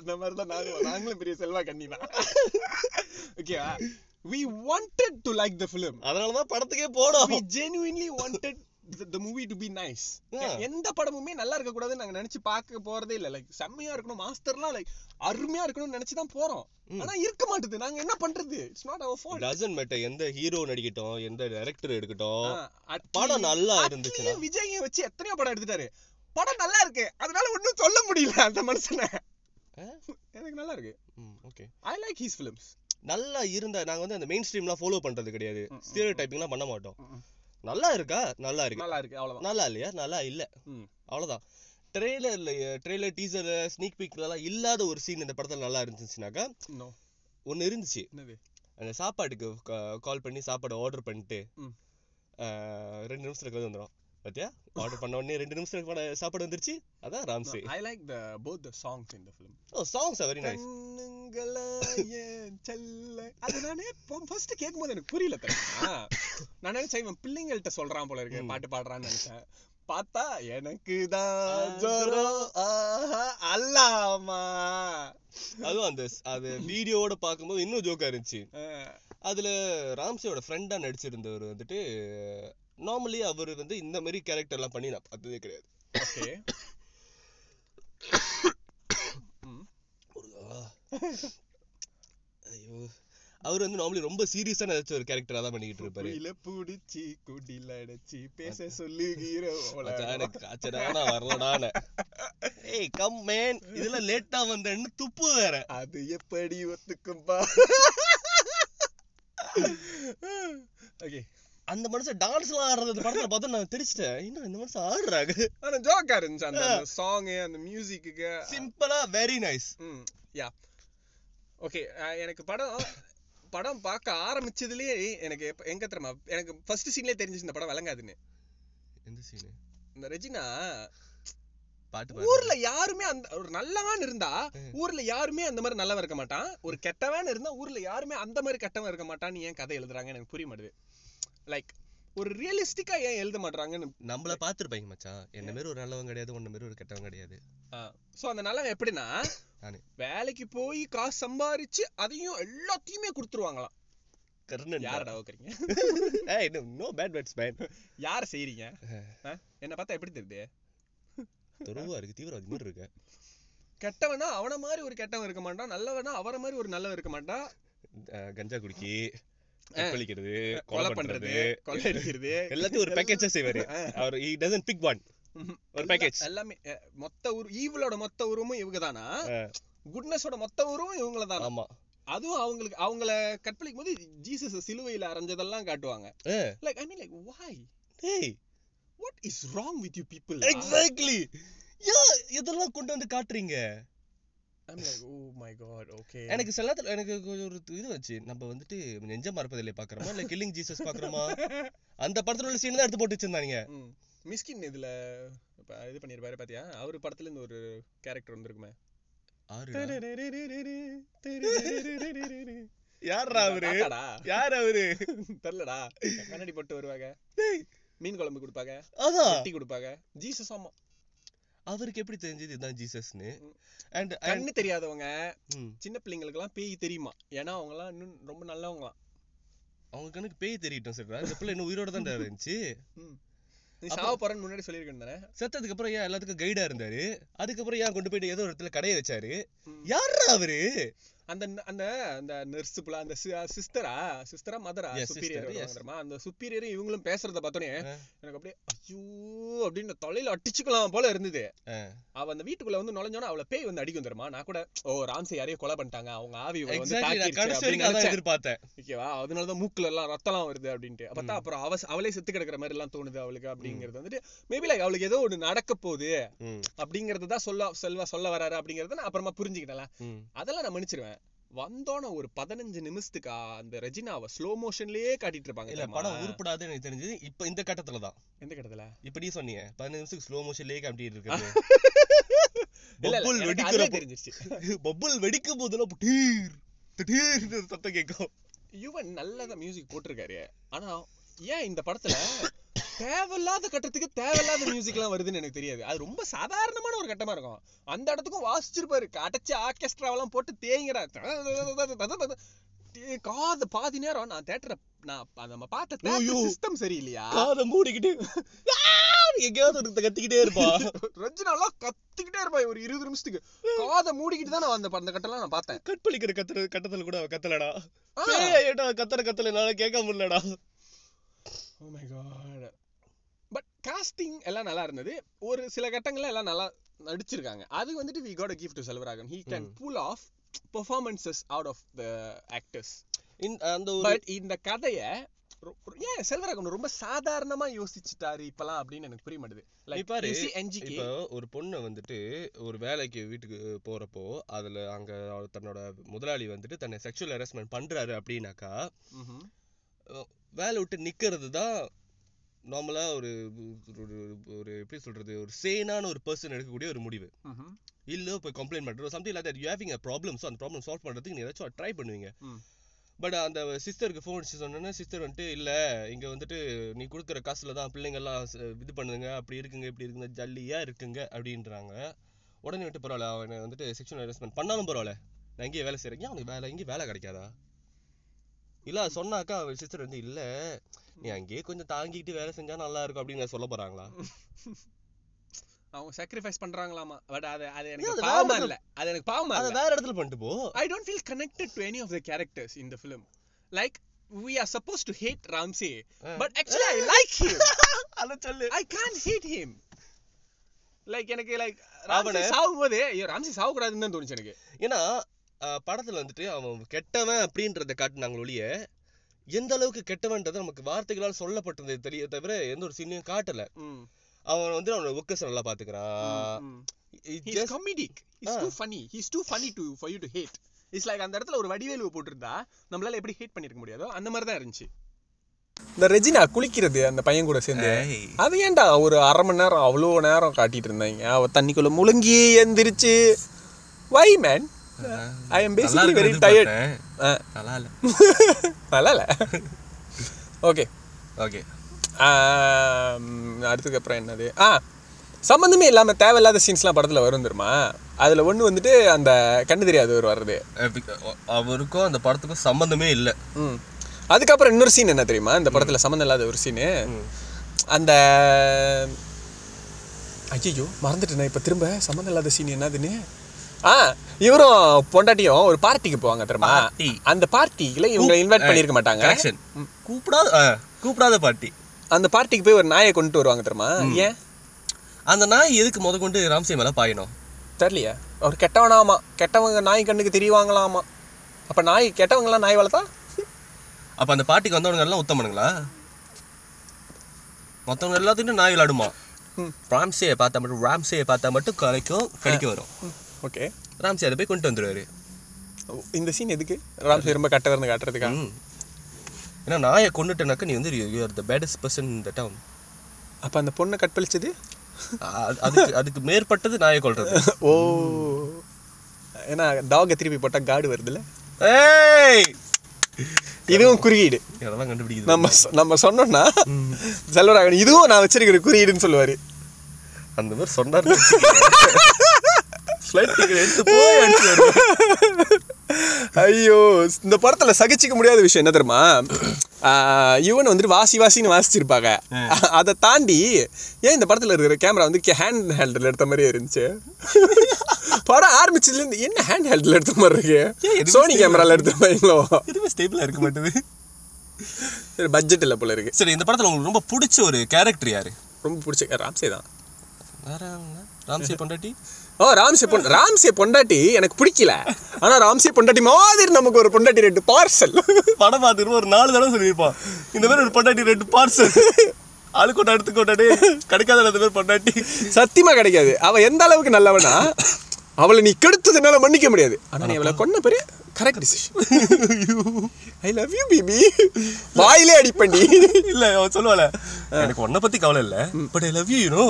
அந்த மாதிரி தான் நாங்கள் நாங்களும் பெரிய செல்வா கண்ணி தான். ஓகேவா, we wanted to like the film, அதனால தான் படத்துக்கே போனோம். We genuinely wanted The, the movie to be nice. எந்த படமுமே நல்லா இருக்க கூடாதுன்னு நாங்க நினைச்சு பார்க்க போறதே இல்ல. லைக் செம்மையா இருக்கணும், மாஸ்டர்லாம் லைக் அருமையா இருக்கணும்னு நினைச்சுதான் போறோம். ஆனா இருக்க மாட்டேது, நாங்க என்ன பண்றது? It's not our fault. Doesn't matter. எந்த ஹீரோ நடிக்கட்டும், எந்த டைரக்டர் எடுக்கட்டும், படம் நல்லா இருந்துச்சுன்னா. விஜய் வச்சு எத்தனையோ படம் எடுத்துட்டாரு, படம் நல்லா இருக்கு அதனால ஒண்ணும் சொல்ல முடியல அந்த மனுஷனை. எனக்கு நல்லா இருக்கு. Okay, I like his films. நல்லா இருந்தா நாங்க வந்து அந்த மெயின் ஸ்ட்ரீம்லாம் ஃபாலோ பண்றது கிடையாது, ஸ்டீரியோடைப்பிங்லாம் பண்ண மாட்டோம். நல்லா இருக்கா நல்லா இருக்கு, நல்லா இருக்கு அவ்வளவுதான். நல்லா இல்லையா நல்லா இல்ல அவ்வளவுதான். ட்ரெய்லர்ல ட்ரெய்லர் டீசர் ஸ்னீக் பீக்ல இல்லாத ஒரு சீன் இந்த படத்துல நல்லா இருந்துச்சுனாக்கா ஒண்ணு இருந்துச்சு. அந்த சாப்பாடுக்கு கால் பண்ணி சாப்பாடு ஆர்டர் பண்ணிட்டு ரெண்டு நிமிஷத்துக்கு வந்துடும். பாத்தியா, ஆர்டர் பண்ண உடனே ரெண்டு நிமிஷத்துக்கு சாப்பாடு வந்துருச்சு. அதான் Ramsay. I like the both the songs in the film. Oh, songs are very nice. கலையே செல்ல அது நானே ஃபர்ஸ்ட் கேட்கும்போது எனக்கு புரியல தெரியுமா, நான் நினைச்சேன் இவன் பிள்ளைங்கள்ட்ட சொல்றான் போல இருக்கு பாட்டு பாடுறான்னு நினைச்சேன். பார்த்தா எனக்கு தான் ஜோரம் அல்லாமா. அதுவும் அந்த அது வீடியோவோட பார்க்கும்போது இன்னும் ஜோக்கா இருந்துச்சு. அதுல ராம்சேயோட ஃப்ரெண்டா நடிச்சிருந்தவர் வந்துட்டு நார்மலி அவர் வந்து இந்த மாதிரி கேரக்டர்லாம் பண்ணி நான் பார்த்ததே கிடையாது. ஓகே, ஐயோ அவர் வந்து நார்மலி ரொம்ப சீரியஸான ஏதாச்சும் ஒரு கேரக்டரா தான் பண்ணிக்கிட்டு இருப்பாரு. இல்ல புடிச்சி குடில அடைச்சி பேச சொல்லுகிறோ அச்சடானா வரலடானே ஏய் கம் மேன் இதெல்லாம் லேட்டா வந்தேன்னு துப்பு வேற. அது எப்படி ஒத்துக்கும்பா? ஓகே, அந்த மனுஷன் டான்ஸ் எல்லாம் ஆடுறது படத்துல பார்த்து நான் தெரிச்சிட்டேன், இன்னும் இந்த மனுஷன் ஆடுறாங்க. ஆனா ஜோக்கா இருந்துச்சு அந்த சாங், அந்த மியூசிக்கு சிம்பிளா வெரி நைஸ். Yeah okay. எனக்கு படம் படம் பார்க்க ஆரம்பிச்சதுலயே எனக்கு எங்க தெரியுமா, எனக்கு ஃபர்ஸ்ட் சீன்லயே தெரிஞ்சிச்சு இந்த படம் விளங்காதுன்னு. எந்த சீனு? இந்த ரெஜினா பாட்டு. ஊர்ல யாருமே அந்த ஒரு நல்லவன் இருந்தா ஊர்ல யாருமே அந்த மாதிரி நல்லவன் இருக்க மாட்டான், ஒரு கெட்டவன் இருந்தா ஊர்ல யாருமே அந்த மாதிரி கெட்டவன் இருக்க மாட்டான்னு ஏன் கதை எழுதுறாங்க எனக்கு புரிய மாட்டுது. லைக் ஒரு ரியலிஸ்டிக்கா ஏன் எழுத மாட்டாங்கன்னு. நம்மள பாத்துருப்பீங்க மச்சான், என்ன மாதிரி ஒரு நல்லவன் கிடையாது, ஒன்ன மாதிரி ஒரு கெட்டவன் கிடையாது. சோ அந்த நல்லவன் எப்படின்னா வேலைக்கு போய் காசு சம்பாரிச்சு அதையும் எல்லாத்தையுமே கொடுத்துருவாங்களாம். கர்ணன் யாரடா ஓகறீங்க? ஏய் நோ பேட் வேர்ட்ஸ் மேன். யார் செய்றீங்க? என்ன பார்த்தா எப்படி தெரியுது? துருவா இருக்கு, தீவிரவாதி மாதிரி இருக்கு. கெட்டவனா அவன மாதிரி ஒரு கெட்டவன் இருக்க மாட்டான், நல்லவனா அவர மாதிரி ஒரு நல்லவன் இருக்க மாட்டான். கஞ்சா குடிக்கி கற்பழிக்கிறது, கொலை பண்றது, கொலை அடிக்கிறது எல்லாத்தையும் ஒரு பேக்கேஜா செய்வாரு அவர். ஹி டசன்ட் பிக் ஒன், ஒரு பேக்கேஜ் எல்லாமே. மொத்த ஊர் ஈவலோட மொத்த ஊருமும் இவங்கதானா, குட்னஸோட மொத்த ஊருமும் இவங்களதான். ஆமா, அதுவும் அவங்களுக்கு அவங்கள கற்பழிக்கும் போது ஜீசஸ் சிலுவையில அரைஞ்சதெல்லாம் காட்டுவாங்க. Like I mean like why hey what is wrong with you people? Exactly. யா இதெல்லாம் கொண்டு வந்து காட்றீங்க. I'm like oh my god okay. எனக்கு செல்லத்துல எனக்கு ஒரு இது வந்துச்சு, நம்ம வந்துட்டு நெஞ்ச மறப்பதில்லை பாக்குறோமா இல்ல கில்லிங் ஜீசஸ் பாக்குறோமா? அந்த படத்துல உள்ள சீன் தான் எடுத்து போட்டு வச்சிருந்தாங்க. மிஸ்கின் இதுல இது பண்ணிருப்பாரு பாத்தியா, அவரு படத்துல இருந்து ஒரு கேரக்டர் வந்திருக்குமே. யாரா அவரு? யார் அவரு தெரியலடா. கண்ணாடி போட்டு வருவாங்க, மீன் குழம்பு கொடுப்பாங்க, டீ கொடுப்பாங்க. ஜீசஸ். ஆமா, அவருக்கு எப்படி தெரிஞ்சது இதுதான் ஜீசஸ்னு? அண்ட் கண்ணு தெரியாதவங்க சின்ன பிள்ளைங்களுக்கு எல்லாம் பேய் தெரியுமா? ஏன்னா அவங்க எல்லாம் இன்னும் ரொம்ப நல்லவங்களாம், அவங்க கண்ணுக்கு பேய் தெரியட்டும். சரிடா, இந்த பிள்ளை இன்னும் உயிரோட தான் இருந்துச்சு, சாவ போறேன்னு முன்னாடி சொல்லியிருக்கேன் தானே. செத்ததுக்கு அப்புறம் ஏன் எல்லாத்துக்கும் கைடா இருந்தாரு? அதுக்கப்புறம் ஏன் கொண்டு போயிட்டு ஏதோ ஒரு இடத்துல கடைய வச்சாரு? யாரா அவரு? அந்த அந்த அந்த நர்ஸ் புள்ள, அந்த சிஸ்டரா சிஸ்டரா மதரா சுப்பீரியர், அந்த சுப்பீரியர் இவங்களும் பேசுறத பார்த்தோன்னே எனக்கு அப்படியே ஐயோ அப்படின்னு தொலையில அடிச்சுக்கலாம் போல இருந்தது. அவ அந்த வீட்டுக்குள்ள வந்து நுழைஞ்சோன்னா அவளை பேய் வந்து அடிக்கும் தெரியுமா. நான் கூட ஓ ராம்சே யாரையும் கொலை பண்ணிட்டாங்க, அவங்க ஆவி எதிர்பார்த்தேன் ஓகேவா, அதனாலதான் மூக்குல எல்லாம் ரத்தம் வருது அப்படின்ட்டு. பார்த்தா அப்புறம் அவ அவளே செத்து கிடக்குற மாதிரி எல்லாம் தோணுது அவளுக்கு. அப்படிங்கிறது வந்துட்டு மேபி லைக் அவளுக்கு ஏதோ ஒண்ணு நடக்க போகுது அப்படிங்கறதுதான் சொல்ல செல்வா சொல்ல வராரு அப்படிங்கறத நான் அப்புறமா புரிஞ்சுக்கிட்டல. அதெல்லாம் நான் மன்னிச்சிருவேன். வந்தோன ஒரு பதினஞ்சு நிமிஷத்துக்கு அந்த ரெஜினாவை ஸ்லோ மோஷன்லயே காட்டிட்டு இருப்பாங்க. இல்ல படம் உருப்படாது எனக்கு தெரிஞ்சது இப்ப இந்த கட்டத்துலதான். எந்த கட்டத்துல? இப்ப நீ சொன்னீங்க பதினஞ்சு நிமிஷத்துக்கு ஸ்லோ மோஷன்லயே காட்டிட்டு இருக்காங்க. பப்புள் வெடிக்கிற தெரிஞ்சிருச்சு, பப்புள் வெடிக்கும் போதெல்லாம் டீர் டீர் சத்தம் கேட்கும். யுவன் நல்லதா மியூசிக் போட்டிருக்காரு, ஆனா ஏன் இந்த படத்துல தேவையில்லாத கட்டத்துக்கு தேவையில்லாத மியூசிக் எல்லாம் வருதுன்னு எனக்கு தெரியாது. அது ரொம்ப சாதாரணமான ஒரு கட்டமா இருக்கும், அந்த இடத்துக்கும் வாசிச்சிருப்பாரு அடைச்சு ஆர்கெஸ்ட்ராவெல்லாம் போட்டு தேய்கிறா. காது பாதி நேரம் நான் தேட்டரை நான் நம்ம பார்த்த சிஸ்டம் சரியில்லையா, காதை மூடிக்கிட்டு எங்கேயாவது கத்திக்கிட்டே இருப்பான் ரஜினாலாம், கத்திக்கிட்டே இருப்பான் ஒரு இருபது நிமிஷத்துக்கு காதை மூடிக்கிட்டு தான் நான் அந்த அந்த கட்டெல்லாம் நான் பார்த்தேன். கற்பழிக்கிற கத்துற கட்டத்துல கூட அவன் கத்தலடா, கத்துற கத்துல என்னால கேட்க முடியலடா. Oh my god. But casting எல்லாம் நல்லா இருந்தது, ஒரு சில கட்டங்கள்ல எல்லாம் நல்லா நடிச்சிருக்காங்க. அது வந்துட்டு we got a gift to Selvarakavan. He can pull off performances out of the actors. In and but இந்த கதைய ஏன் செல்வராகவன் ரொம்ப சாதாரணமா யோசிச்சுட்டாரு இப்பெல்லாம் அப்படின்னு எனக்கு புரிய மாட்டேது. N G K இப்போ ஒரு பொண்ணு வந்துட்டு ஒரு வேலைக்கு வீட்டுக்கு போறப்போ அதுல அங்க தன்னோட முதலாளி வந்துட்டு தன்னை செக்ஷுவல் ஹராஸ்மென்ட் பண்றாரு அப்படின்னாக்கா வேலை விட்டு நிக்கிறது தான் நார்மலா ஒரு ஒரு எப்படி சொல்றது ஒரு சேனான ஒரு பர்சன் எடுக்கக்கூடிய ஒரு முடிவு. இல்ல இப்போ கம்ப்ளைண்ட் பண்றோம் something like that, you having a problem, so அந்த ப்ராப்ளம் சால்வ் பண்றதுக்கு நீ ஏதாச்சும் ட்ரை பண்ணுவீங்க. பட் அந்த சிஸ்டருக்கு ஃபோன் அடிச்சு சொன்னோன்னா சிஸ்டர் வந்துட்டு இல்ல இங்க வந்துட்டு நீ கொடுக்குற காசுல தான் பிள்ளைங்கெல்லாம் இது பண்ணுதுங்க, அப்படி இருக்குங்க இப்படி இருக்குங்க ஜல்லியா இருக்குங்க அப்படின்றாங்க. உடனே வந்துட்டு பரவாயில்ல அவன் வந்துட்டு செக்ஷுவல் ஹராஸ்மென்ட் பண்ணாலும் பரவாயில்ல நான் இங்கேயே வேலை செய்யறேன். அவனுக்கு வேலை இங்கே வேலை கிடைக்காதா? இல்ல சொன்னாக்கா அவன் சிஸ்டர் வந்து இல்ல நீ அங்கேயே கொஞ்சம் தாங்கிட்டு வேலை செஞ்சா நல்லா இருக்கும் அப்படின்னு சொல்ல போறாங்களா? அவங்க சாக்ரிஃபைஸ் பண்றாங்களாமா. பட் அது அது எனக்கு பாவமா இல்ல, அது எனக்கு பாவமா இல்ல, அது வேற இடத்துல பண்ணிட்டு போ. I don't feel connected to any of the characters in the film. Like we are supposed to hate Ramse but actually I like him. அத சொல்லு. I can't hate him. Like எனக்கு லைக் ராமன் சாவும்போது ஐயோ ராம்சே சாவ கூடாதுன்னு தான் தோணுச்சு எனக்கு. ஏன்னா படத்துல வந்துட்டு அவன் கெட்டவன் அப்படின்றத காட்டினாங்களொழிய எந்த அளவுக்கு கெட்டவன்றது நமக்கு வார்த்தைகளால் சொல்லப்பட்டது தெரிய தவிர எந்த ஒரு சீனையும் காட்டல. அவன் வந்து அவனோட ஒர்க்கர்ஸ் நல்லா பாத்துக்கிறான். He's comedic. He's too funny. He's too funny to for you to hate. It's like அந்த இடத்துல ஒரு வடிவேலு போட்டுருந்தா நம்மளால எப்படி ஹேட் பண்ணிருக்க முடியாதோ அந்த மாதிரி தான் இருந்துச்சு. இந்த ரெஜினா குளிக்கிறது அந்த பையன் கூட சேர்ந்து அது ஏன்டா ஒரு அரை மணி நேரம் அவ்வளோ நேரம் காட்டிட்டு இருந்தாங்க. அவ தண்ணிக்குள்ள முழுங்கி எந்திரிச்சு why man I am basically very tired. நல்லா இல்லை நல்லா இல்லை ஓகே ஓகே அடுத்ததுக்கப்புறம் என்னது ஆ சம்மந்தமே இல்லாமல் தேவையில்லாத சீன்ஸ்லாம் படத்தில் வரும் தெரியுமா. அதில் ஒன்று வந்துட்டு அந்த கண்ணு தெரியாதவர் வர்றது அவருக்கும் அந்த படத்துக்கும் சம்மந்தமே இல்லை. ம் அதுக்கப்புறம் இன்னொரு சீன் என்ன தெரியுமா இந்த படத்தில் சம்மந்தம் இல்லாத ஒரு சீனு அந்த ஐயோ மறந்துட்டேண்ணா இப்போ திரும்ப சம்மந்தம் இல்லாத சீன் என்னதுன்னு. ஆ இவரும் பொண்டாட்டியும் ஒரு பார்ட்டிக்கு போவாங்க தெரியுமா. அந்த பார்ட்டியில் இவங்க இன்வைட் பண்ணியிருக்க மாட்டாங்க. கூப்பிடாத கூப்பிடாத பார்ட்டி. அந்த பார்ட்டிக்கு போய் ஒரு நாயை கொண்டுட்டு வருவாங்க தெரியுமா. ஏன் அந்த நாய் எதுக்கு முத கொண்டு ராம்சே மேலே பாயணும் தெரியலையா. அவர் கெட்டவனாமா கெட்டவங்க நாய் கண்ணுக்கு தெரியவாங்களாமா. அப்போ நாய் கெட்டவங்களாம் நாய் வளர்த்தா அப்போ அந்த பார்ட்டிக்கு வந்தவங்க எல்லாம் உத்தமனுங்களா மற்றவங்க எல்லாத்துக்கும் நாய் விளாடுமா. ராம்சேயை பார்த்தா மட்டும் ராம்சேயை பார்த்தா மட்டும் கலைக்கும் கடிக்க வரும். ஓகே ராம்சே அதை போய் கொண்டு வந்துடுவார். இந்த சீன் எதுக்கு ராம்சே ரொம்ப கட்ட வரணும் காட்டுறதுக்கா. ஏன்னா நாயை கொண்டுட்டேனாக்கா நீ வந்து you are the baddest person in the town. அப்போ அந்த பொண்ணை கற்பழிச்சது அதுக்கு அதுக்கு மேற்பட்டது நாயை கொள்றது. ஓ ஏன்னா டாகை திருப்பி போட்டால் காடு வருதுல்ல. ஏய் இதுவும் குறியீடு இதெல்லாம் கண்டுபிடிக்குது. நம்ம நம்ம சொன்னோம்னா செல்வராகவன் இதுவும் நான் வச்சிருக்கிற குறியீடுன்னு சொல்லுவார். அந்த மாதிரி சொன்னார் ஐயோ இந்த படத்தில் சகிச்சிக்க முடியாத விஷயம் என்ன தெரியுமா இவன் வந்துட்டு வாசி வாசின்னு வாசிச்சிருப்பாங்க. அதை தாண்டி ஏன் இந்த படத்தில் இருக்கிற கேமரா வந்து ஹேண்ட் ஹேல்டில் எடுத்த மாதிரியே இருந்துச்சு. படம் ஆரம்பிச்சதுலேருந்து என்ன ஹேண்ட் ஹேல்டில் எடுத்த மாதிரி இருக்கு. சோனி கேமராவில் எடுத்த மாதிரிங்களோ எதுவுமே ஸ்டேபிளாக இருக்க மாட்டேது. சரி பட்ஜெட் இல்லை போல இருக்கு. சரி இந்த படத்தில் உங்களுக்கு ரொம்ப பிடிச்ச ஒரு கேரக்டர் யார்? ரொம்ப பிடிச்ச ராம்சே தான். ராம்சே பொண்டாட்டி ஓ ராம்சே பொன் ராம்சே பொண்டாட்டி எனக்கு பிடிக்கல. ஆனால் ராம்சே பொண்டாட்டி மாதிரி நமக்கு ஒரு பொண்டாட்டி ரெண்டு பார்சல் படம் பார்த்துருவோம். ஒரு நாலு தடவை சொல்லியிருப்பான் இந்த மாதிரி ஒரு பொண்டாட்டி ரெண்டு பார்சல் ஆளு கொண்டா எடுத்து கொண்டாடி கிடைக்காத அந்த மாதிரி பொண்டாட்டி சத்தியமாக கிடைக்காது. அவள் எந்த அளவுக்கு நல்லவனா அவளை நீ கெடுத்ததுனால மன்னிக்க முடியாது. ஆனால் நீ அவளை கொன்ன பெரிய correct decision. I love you baby வாயிலே அடிப்பண்டி இல்லை அவன் சொல்லுவாள் எனக்கு உன்னை பற்றி கவலை இல்லை but I love you you know.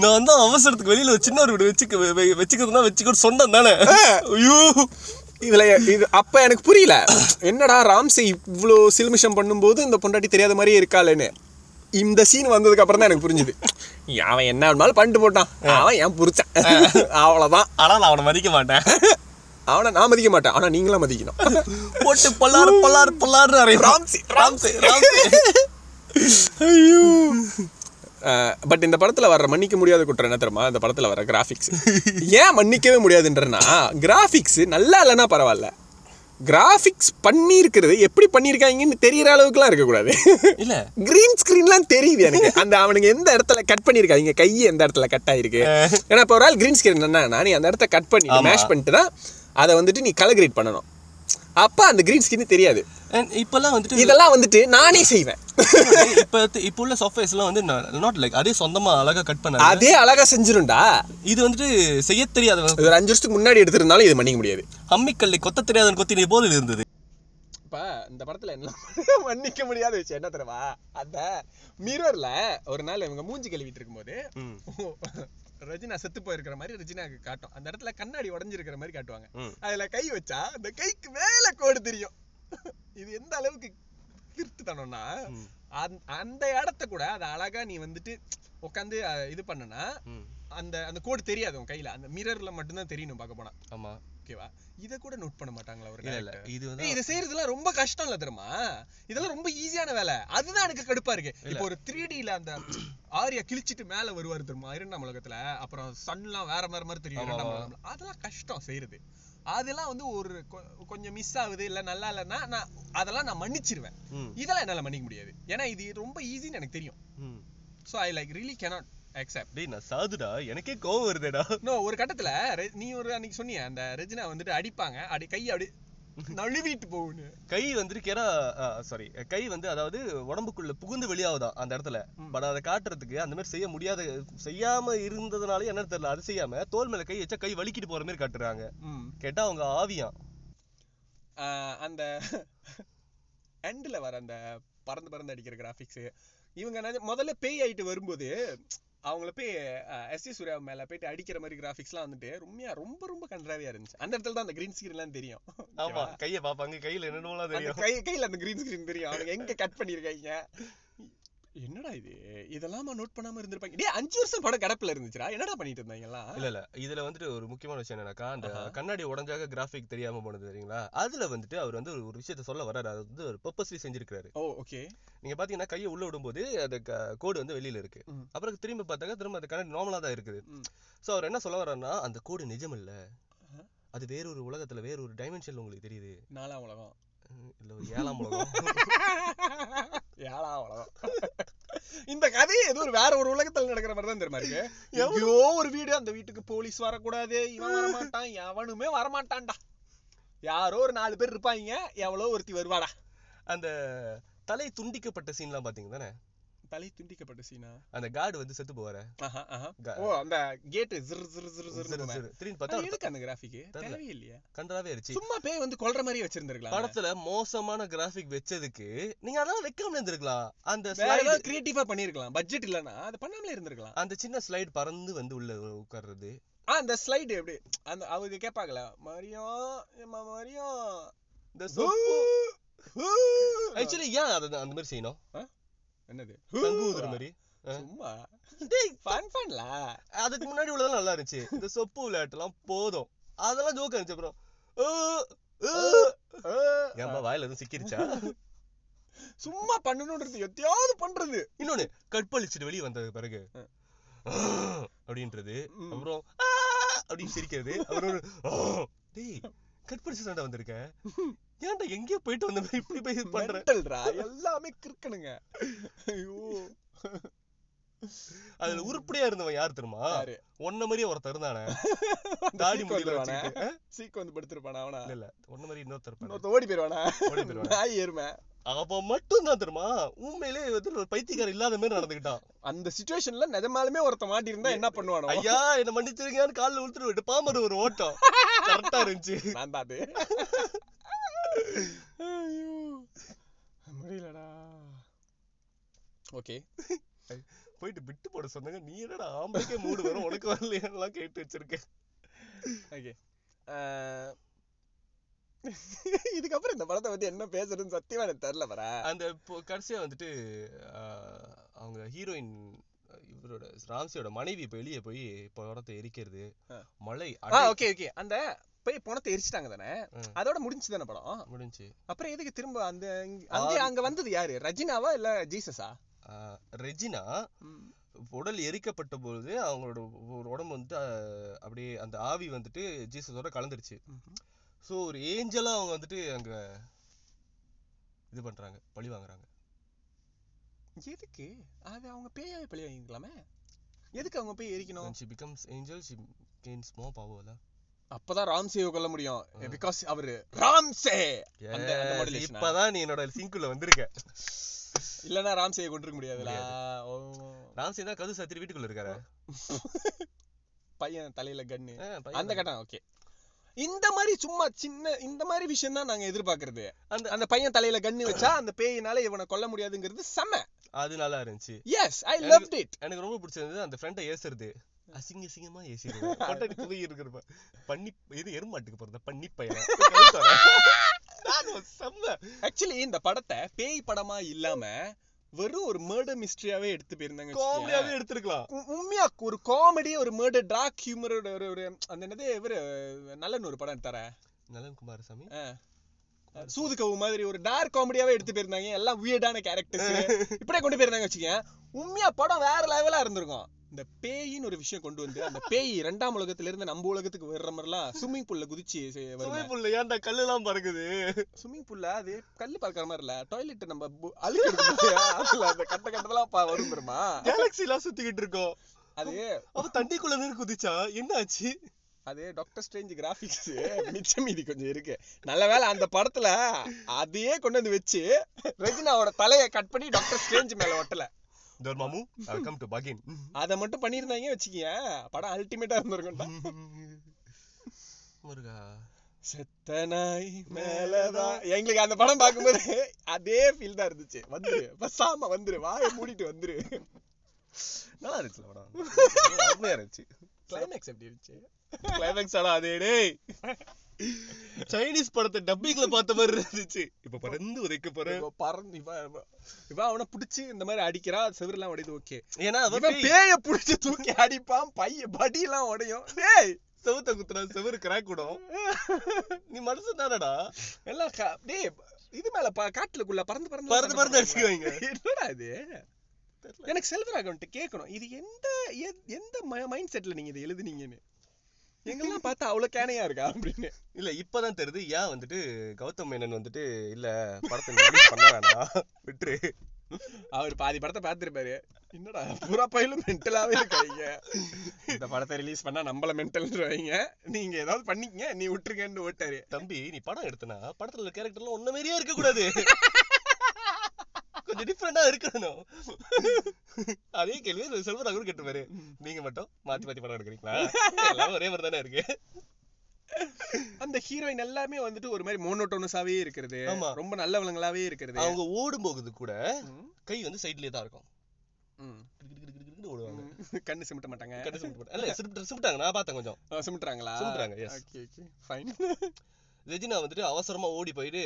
நான் வந்து அவசரத்துக்கு வெளியில ஒரு சின்ன ஒரு வச்சுக்க வச்சுக்கிறதுனா வச்சுக்க சொந்தம் தானே. ஐயோ இதுல இது அப்ப எனக்கு புரியல என்னடா ராம்சே இவ்வளோ சில்மிஷம் பண்ணும்போது இந்த பொண்டாட்டி தெரியாத மாதிரியே இருக்காளேன்னு. இந்த சீன் வந்ததுக்கு அப்புறம் தான் எனக்கு புரிஞ்சுது அவன் என்ன வேணாலும் பண்ணிட்டு போட்டான் அவன் ஏன் புரிச்சான் அவ்வளோதான். ஆனால் நான் அவனை மதிக்க மாட்டேன் அவனை நான் மதிக்க மாட்டேன் ஆனால் நீங்களாம் மதிக்கணும் போட்டு பல்லாறு பல்லாறு பல்லாறு ராம்சே ராம்சே ராம்சே ஐயோ. பட் இந்த படத்தில் வர மன்னிக்க முடியாத குற்றம் என்ன தெரியுமா இந்த படத்தில் வர கிராஃபிக்ஸ். ஏன் மன்னிக்கவே முடியாதுன்றனா கிராஃபிக்ஸ் நல்லா இல்லைன்னா பரவாயில்ல கிராஃபிக்ஸ் பண்ணியிருக்கிறது எப்படி பண்ணியிருக்காங்கன்னு தெரிகிற அளவுக்குலாம் இருக்கக்கூடாது. இல்லை கிரீன் ஸ்க்ரீன்லாம் தெரியுது எனக்கு அந்த அவனுக்கு எந்த இடத்துல கட் பண்ணியிருக்காங்க கை எந்த இடத்துல கட் ஆகிருக்கு. ஏன்னா இப்போ ஒரு ஆள் கிரீன் ஸ்க்ரீன் என்னன்னா நீ அந்த இடத்த கட் பண்ணி மேஷ் பண்ணிட்டு தான் அதை வந்துட்டு நீ கலர் கிரேட் பண்ணணும். அப்போ அந்த கிரீன் ஸ்க்ரீன் தெரியாது. இப்போல்லாம் வந்துட்டு இதெல்லாம் வந்துட்டு நானே செய்வேன். இப்போ இப்போ உள்ள சாஃப்ட்வேர்ஸ்லாம் வந்து நாட் லைக் அதே சொந்தமாக அழகாக கட் பண்ண அதே அழகாக செஞ்சிரும்டா. இது வந்துட்டு செய்ய தெரியாத ஒரு அஞ்சு வருஷத்துக்கு முன்னாடி எடுத்திருந்தாலும் இது மன்னிக்க முடியாது. அம்மிக்கல்லை கொத்த தெரியாதன்னு கொத்தினே போல இருந்தது. இப்போ இந்த படத்தில் என்ன மன்னிக்க முடியாத விஷயம் என்ன தெரியுமா அந்த மிரரில் ஒரு நாள் இவங்க மூஞ்சி கழுவிட்டு இருக்கும்போது ரஜினா செத்து போயிருக்கிற மாதிரி ரஜினாக்கு காட்டும். அந்த இடத்துல கண்ணாடி உடஞ்சிருக்கிற மாதிரி காட்டுவாங்க. அதில் கை வச்சா அந்த கைக்கு மேலே கோடு தெரியும். இது எந்த அளவுக்கு திருட்டுத்தனம்னா அந்த இடத்த கூட அது அழகா நீ வந்துட்டு உட்காந்து இது பண்ணனா அந்த அந்த கோடு தெரியாது உன் கையில. அந்த மிரர்ல மட்டும்தான் தெரியணும் பார்க்க போனா. ஆமா ஓகேவா இதை கூட நோட் பண்ண மாட்டாங்களா ஒரு இது வந்து இதை செய்யறதுலாம் ரொம்ப கஷ்டம் இல்ல தெரியுமா. இதெல்லாம் ரொம்ப ஈஸியான வேலை. அதுதான் எனக்கு கடுப்பா இருக்கு. இப்போ ஒரு த்ரீ டில அந்த ஆரியா கிழிச்சிட்டு மேல வருவாரு தெரியுமா இரண்டாம் உலகத்துல. அப்புறம் சன்லாம் வேற மாதிரி மாதிரி தெரியும். அதெல்லாம் கஷ்டம் செய்யறது. அதெல்லாம் வந்து ஒரு கொஞ்சம் மிஸ் ஆகுது இல்லை நல்லா இல்லைன்னா நான் அதெல்லாம் நான் மன்னிச்சிருவேன். இதெல்லாம் என்னால் மன்னிக்க முடியாது ஏன்னா இது ரொம்ப ஈஸின்னு எனக்கு தெரியும். So I like really cannot accept. நான் சாதுடா எனக்கே கோவம் வருதுடா. நோ ஒரு கட்டத்தில் நீ ஒரு அன்னைக்கு சொன்னிய அந்த ரெஜினா வந்துட்டு அடிப்பாங்க அடி கை அப்படி நழுவிட்டு போகுன்னு கை வந்திருக்கேன்னா சாரி கை வந்து அதாவது உடம்புக்குள்ள புகுந்து வெளியாகுதான் அந்த இடத்துல. பட் அதை காட்டுறதுக்கு அந்த மாதிரி செய்ய முடியாத செய்யாம இருந்ததுனால என்ன தெரியல, அது செய்யாம தோல் மேல கை வச்சா கை வலிக்கிட்டு போற மாதிரி காட்டுறாங்க. கேட்டா அவங்க ஆவியா அந்த எண்ட்ல வர அந்த பறந்து பறந்து அடிக்கிற கிராபிக்ஸ் இவங்க முதல்ல பேய் ஆயிட்டு வரும்போது அவங்கள போய் எஸ் ஜே சூர்யா மேல போயிட்டு அடிக்கிற மாதிரி கிராபிக்ஸ்லாம் வந்துட்டு ரொம்ப ரொம்ப ரொம்ப கன்றாவியா இருந்துச்சு. அந்த இடத்துல தான் அந்த கிரீன் ஸ்கிரீன்லாம் தெரியும். ஆமா, கையை பார்ப்பாங்க, கையில என்னென்னலாம் தெரியும், கை கையில அந்த கிரீன் ஸ்கிரீன் தெரியும். அவங்க எங்க கட் பண்ணியிருக்காங்க, என்னடா இது, இதெல்லாம் நோட் பண்ணாம இருந்திருப்பாங்க. டேய், அஞ்சு வருஷம் படம் கடப்புல இருந்துச்சுடா, என்னடா பண்ணிட்டு இருந்தாங்களா? இல்ல இல்ல இதுல வந்துட்டு ஒரு முக்கியமான விஷயம் என்னன்னாக்கா, அந்த கண்ணாடி உடஞ்சாக கிராஃபிக் தெரியாம போனது தெரியுங்களா, அதுல வந்துட்டு அவர் வந்து ஒரு விஷயத்த சொல்ல வர்றாரு, அது வந்து ஒரு பர்பஸ்லி செஞ்சிருக்காரு. Oh okay. நீங்க பாத்தீங்கன்னா கையை உள்ள விடும்போது அந்த கோடு வந்து வெளியில இருக்கு, அப்புறம் திரும்ப பார்த்தாக்க திரும்ப அந்த கண்ணாடி நார்மலா தான் இருக்குது. சோ அவர் என்ன சொல்ல வர்றாருன்னா, அந்த கோடு நிஜம் இல்ல, அது வேற ஒரு உலகத்துல வேற ஒரு டைமென்ஷன்ல உங்களுக்கு தெரியுது, நாலாம் உலகம் இல்ல ஒரு ஏழாம் உலகம் ஏழாம் உலகம். இந்த கதை ஏதோ ஒரு வேற ஒரு உலகத்துல நடக்கிற மாதிரி தான் தெரியுமா இருக்கு. எவ்வளோ ஒரு வீடு, அந்த வீட்டுக்கு போலீஸ் வரக்கூடாது, இவன் வரமாட்டான், எவனுமே வரமாட்டான்டா, யாரோ ஒரு நாலு பேர் இருப்பாங்க, எவ்வளோ ஒருத்தி வருவாடா. அந்த தலை துண்டிக்கப்பட்ட சீன்லாம் பாத்தீங்க தானே, தலை துண்டிக்கப்பட்ட சீனா, அந்த கார்டு வந்து செத்து போவாரு. ஓ, அந்த கேட் ஜிர் ஜிர் ஜிர் ஜிர் திரும்பி பார்த்தா எதுக்கு அந்த கிராஃபிக் தேவையே இல்லையா, கண்டராவே இருந்துச்சு. சும்மா பேய் வந்து கொல்ற மாதிரி வச்சிருந்திருக்கலாம் படத்துல. மோசமான கிராஃபிக் வெச்சதுக்கு நீங்க அதெல்லாம் வைக்காம இருந்திருக்கலாம், அந்த ஸ்லைட கிரியேட்டிவா பண்ணிருக்கலாம், பட்ஜெட் இல்லனா அது பண்ணாமலே இருந்திருக்கலாம். அந்த சின்ன ஸ்லைடு பறந்து வந்து உள்ள உட்கார்றது, அந்த ஸ்லைடு எப்படி அந்த அவங்க கேட்பாங்கள Mario Mario the soap actually yeah அந்த மாதிரி செய்யணும். என்னது தங்குற மாதிரி சும்மா ஃபன் ஃபன்லா, அதுக்கு முன்னாடி உள்ளதெல்லாம் நல்லா இருந்துச்சு. இந்த சொப்பு விளையாட்டுலாம் போதும், அதெல்லாம் ஜோக்கா இருந்துச்சு. அப்புறம் ஏமா வாயில எதுவும் சிக்கிருச்சா, சும்மா பண்ணணும்ன்றது எத்தையாவது பண்றது, இன்னொன்னு கற்பழிச்சுட்டு வெளியே வந்தது பிறகு அப்படின்றது, அப்புறம் அப்படின்னு சிரிக்கிறது, அப்புறம் டேய் கற்பழிச்சு தாண்டா வந்திருக்கேன், ஏன்டா எங்கேயோ போயிட்டு வந்த மாதிரி இப்படி போய் பண்றா, எல்லாமே கிறுக்கணுங்க. ஐயோ, அதுல உருப்படியா இருந்தவன் யார் தெரியுமா, ஒன்ன மாதிரியே ஒருத்தர் இருந்தானே, தாடி முடியல வச்சிட்டு சீக்கு வந்து படுத்துறானே அவனா, இல்ல இல்ல ஒன்ன மாதிரி இன்னொருத்தர் படுத்து ஓடி போறானே, ஓடி போறானே நாய் ஏறுமே, அவ மட்டும் தான் தெரியுமா உண்மையிலே ஒரு பைத்தியக்கார இல்லாத மாதிரி நடந்துக்கிட்டான். அந்த சிச்சுவேஷன்ல நிஜமாலுமே ஒருத்த மாட்டி இருந்தா என்ன பண்ணுவானோ, ஐயா என்ன மன்னிச்சிருக்கான்னு கால்ல உளுத்துட்டு விட்டு பாம்பர் ஒரு ஓட்டம் கரெக்டா இருந்துச்சு. நான் தாது முடியலடா. ஓகே, போயிட்டு விட்டு போட சொன்னாங்க, நீ என்னடா ஆம்பளைக்கே மூடு வரும் உனக்கு வரலையான்லாம் கேட்டு வச்சிருக்கேன். ஓகே, இதுக்கப்புறம் இந்த படத்தை பத்தி என்ன பேசுறதுன்னு சத்தியமா எனக்கு தெரியல. வர அந்த கடைசியா வந்துட்டு அவங்க ஹீரோயின் இவரோட ராம்சியோட மனைவி இப்ப வெளியே போய் படத்தை எரிக்கிறது, மழை. ஓகே ஓகே, அந்த போய் பணத்தை எரிச்சிட்டாங்க தானே, அதோட முடிஞ்சு தானே படம் முடிஞ்சு. அப்புறம் எதுக்கு திரும்ப அந்த அங்க வந்தது யாரு, ரெஜினாவா இல்ல ஜீசஸா? ரெஜினா உடல் எரிக்கப்பட்ட பொழுது அவங்களோட உடம்பு வந்து அப்படியே அந்த ஆவி வந்துட்டு ஜீசஸோட கலந்துருச்சு. ஸோ ஒரு ஏஞ்சலா அவங்க வந்துட்டு அங்க இது பண்றாங்க, பழி வாங்குறாங்க. எதுக்கு அது, அவங்க பேயாவே பழி வாங்கிக்கலாமே, எதுக்கு அவங்க போய் எரிக்கணும்? she becomes angel, she gains more power. அப்பதான் ராம்சேவை கொல்ல முடியும், பிகாஸ் அவரு ராம்சே. இப்பதான் நீ என்னோட சிங்குள்ள வந்திருக்க, இல்லன்னா ராம்சேவை கொண்டிருக்க முடியாதுல. ராம்சே தான் கது சத்திரி வீட்டுக்குள்ள இருக்காரு, பையன் தலையில கண்ணு, அந்த கட்டம். ஓகே, இந்த மாதிரி சும்மா சின்ன இந்த மாதிரி விஷயம் தான் நாங்க எதிர்பார்க்கறது. அந்த அந்த பையன் தலையில கண்ணு வச்சா அந்த பேயினால இவனை கொல்ல முடியாதுங்கிறது செம, அது நல்லா இருந்துச்சு. Yes, I loved it. எனக்கு ரொம்ப பிடிச்சது அந்த ஃப்ரெண்டை ஏசுறது, அசிங்க அசிங்கமா ஏசிடுவோம், கொட்டடி துளி இருக்கிறப்ப பண்ணி இது எருமாட்டுக்கு போறத பண்ணி பையன். ஆக்சுவலி இந்த படத்தை பேய் படமா இல்லாம வெறும் ஒரு மர்டர் மிஸ்ட்ரியாவே எடுத்து போயிருந்தாங்க, காமெடியாவே எடுத்துருக்கலாம். உண்மையா ஒரு காமெடி, ஒரு மர்டர், டார்க் ஹியூமரோட ஒரு அந்த என்னது இவரு நல்லன்னு ஒரு படம் எடுத்தார, நலன் குமாரசாமி, சூதுகவு மாதிரி ஒரு டார்க் காமெடியாவே எடுத்து போயிருந்தாங்க. எல்லாம் வியர்டான கேரக்டர்ஸ் இப்படியே கொண்டு போயிருந்தாங்க வச்சுக்கேன், உண்மையா படம் வேற லெவலா இருந்திருக்கும். இந்த பேயின்னு ஒரு விஷயம் கொண்டு வந்து அந்த பேய் இரண்டாம் உலகத்துல இருந்து நம்ம உலகத்துக்கு வர்ற மாதிரிலாம் ஸ்விம்மிங் பூல்ல குதிச்சு ஸ்விம்மிங் பூல்ல ஏன்டா கல்லு எல்லாம் பறக்குது, ஸ்விம்மிங் பூல்ல அது கல்லு பறக்கிற மாதிரி இல்ல, டாய்லெட் நம்ம அழுக்கல அந்த கட்ட கட்டதெல்லாம் வரும் தெரியுமா, கேலக்ஸி எல்லாம் சுத்திக்கிட்டு இருக்கோம், அது அவ தண்ணிக்குள்ள நின்று குதிச்சா என்ன ஆச்சு? அது டாக்டர் ஸ்ட்ரேஞ்ச் கிராஃபிக்ஸ் மிச்சம் மீதி கொஞ்சம் இருக்கு. நல்ல வேலை அந்த படத்துல அதையே கொண்டு வந்து வச்சு ரெஜினாவோட தலையை கட் பண்ணி டாக்டர் ஸ்ட்ரேஞ்ச் மேல ஒட்டல மாமு வெல்கம் டு பகின் அதை மட்டும் பண்ணியிருந்தாங்க வச்சுக்கிய படம் அல்டிமேட்டா இருந்திருக்கா. செத்தனாய் மேலதான் எங்களுக்கு அந்த படம் பார்க்கும்போது அதே ஃபீல் தான் இருந்துச்சு. வந்துரு பசாம வந்துரு வாயை மூடிட்டு வந்துரு. நல்லா இருந்துச்சு படம், அருமையா இருந்துச்சு. கிளைமேக்ஸ் எப்படி இருந்துச்சு? கிளைமேக்ஸ் ஆனா அதே சைனீஸ் படத்தை டப்பிங்ல பார்த்த மாதிரி இருந்துச்சு. இப்ப பறந்து உதைக்க போறேன் பறந்து இப்ப அவனை பிடிச்சி இந்த மாதிரி அடிக்கிறா செவிரி எல்லாம் உடையுது. ஓகே ஏன்னா பேய பிடிச்சி தூக்கி அடிப்பான் பைய படி எல்லாம் உடையும். டேய் செவுத்த குத்துற செவரு கிராக் விடும். நீ மனசு தானடா எல்லாம் டேய் இது மேல காட்டுக்குள்ள பறந்து பறந்து பறந்து பறந்து அடிச்சுக்குவாங்க. என்னடா இது? எனக்கு செல்வராகவன் கேட்கணும் இது எந்த எந்த மைண்ட் செட்ல நீங்க இதை எழுதுனீங்கன்னு. எங்கெல்லாம் பார்த்தா அவ்வளோ கேனையா இருக்கா அப்படின்னு இல்லை இப்போதான் தெரியுது. ஏன் வந்துட்டு கௌதம் மேனன் வந்துட்டு இல்லை படத்தை பண்ண வேணாம் விட்டு அவர் பாதி படத்தை பார்த்துருப்பாரு. என்னடா பூரா பயிலும் மென்டலாகவே இருக்காங்க. இந்த படத்தை ரிலீஸ் பண்ணால் நம்மளை மென்டல்ன்றவங்க நீங்கள் ஏதாவது பண்ணிக்கங்க நீ விட்டுருக்கேன்னு ஓட்டாரு. தம்பி நீ படம் எடுத்தனா படத்தில் கேரக்டர்லாம் ஒன்றும் மாரியே இருக்கக்கூடாது, கொஞ்சம் டிஃப்ரெண்டா இருக்கணும். அதே கேள்வி செல்வராகவன் கேட்டுப்பாரு. நீங்க மட்டும் மாத்தி மாத்தி படம் எடுக்கிறீங்களா? எல்லாம் ஒரே மாதிரி தானே இருக்கு. அந்த ஹீரோயின் எல்லாமே வந்துட்டு ஒரு மாதிரி மோனோட்டோனஸாவே இருக்கிறது. ஆமா ரொம்ப நல்லவங்களாவே இருக்கிறது. அவங்க ஓடும் போகுது கூட கை வந்து சைட்லயே தான் இருக்கும். ஓடுவாங்க கண்ணு சிமிட்ட மாட்டாங்க. கண்ணு சிமிட்ட சிமிட்டாங்க நான் பார்த்தேன். கொஞ்சம் சிமிட்டுறாங்களா? சிமிட்டுறாங்க. ரெஜினா வந்துட்டு அவசரமா ஓடி போயிட்டு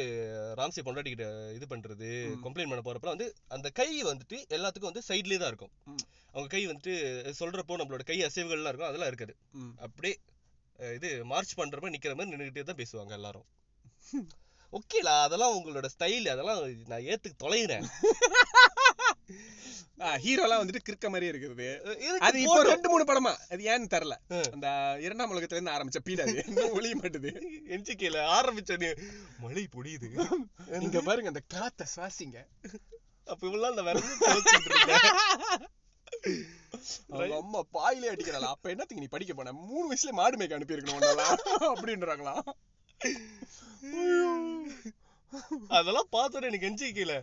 ராம்சே பொண்டாட்டிக்கிட்ட இது பண்றது கம்ப்ளைண்ட் பண்ண போறப்ப வந்து அந்த கை வந்துட்டு எல்லாத்துக்கும் வந்து சைட்லயே தான் இருக்கும். அவங்க கை வந்துட்டு சொல்றப்போ நம்மளோட கை அசைவுகள்லாம் இருக்கும், அதெல்லாம் இருக்காது. அப்படியே இது மார்ச் பண்றப்ப நிக்கிற மாதிரி நின்றுகிட்டே தான் பேசுவாங்க எல்லாரும். ஓகேலா அதெல்லாம் உங்களோட ஸ்டைல், அதெல்லாம் நான் ஏத்துக்கு தொலைகிறேன். ஹீரோலாம் வந்துட்டு கிறுக்க மாதிரியே இருக்குது. அது இப்போ ரெண்டு மூணு படமா அது ஏன்னு தெரியல. அந்த இரண்டாம் உலகத்துல இருந்து ஆரம்பிச்ச பீடாது இன்னும் ஒளிய மாட்டுது. என்ஜிகேல ஆரம்பிச்சது மழை பொழியுது இங்க பாருங்க அந்த காத்த சுவாசிங்க. அப்ப இவெல்லாம் அந்த வரது தோச்சிட்டு இருக்காங்க. அம்மா பாயிலே அடிக்கிறாளா? அப்ப என்னத்துக்கு நீ படிக்க போன? மூணு வயசுல மாடு மேய்க்க அனுப்பி இருக்கணும் ஒன்னாலா அப்படின்றாங்களா? அதெல்லாம் பார்த்தோட எனக்கு என்ஜிகேல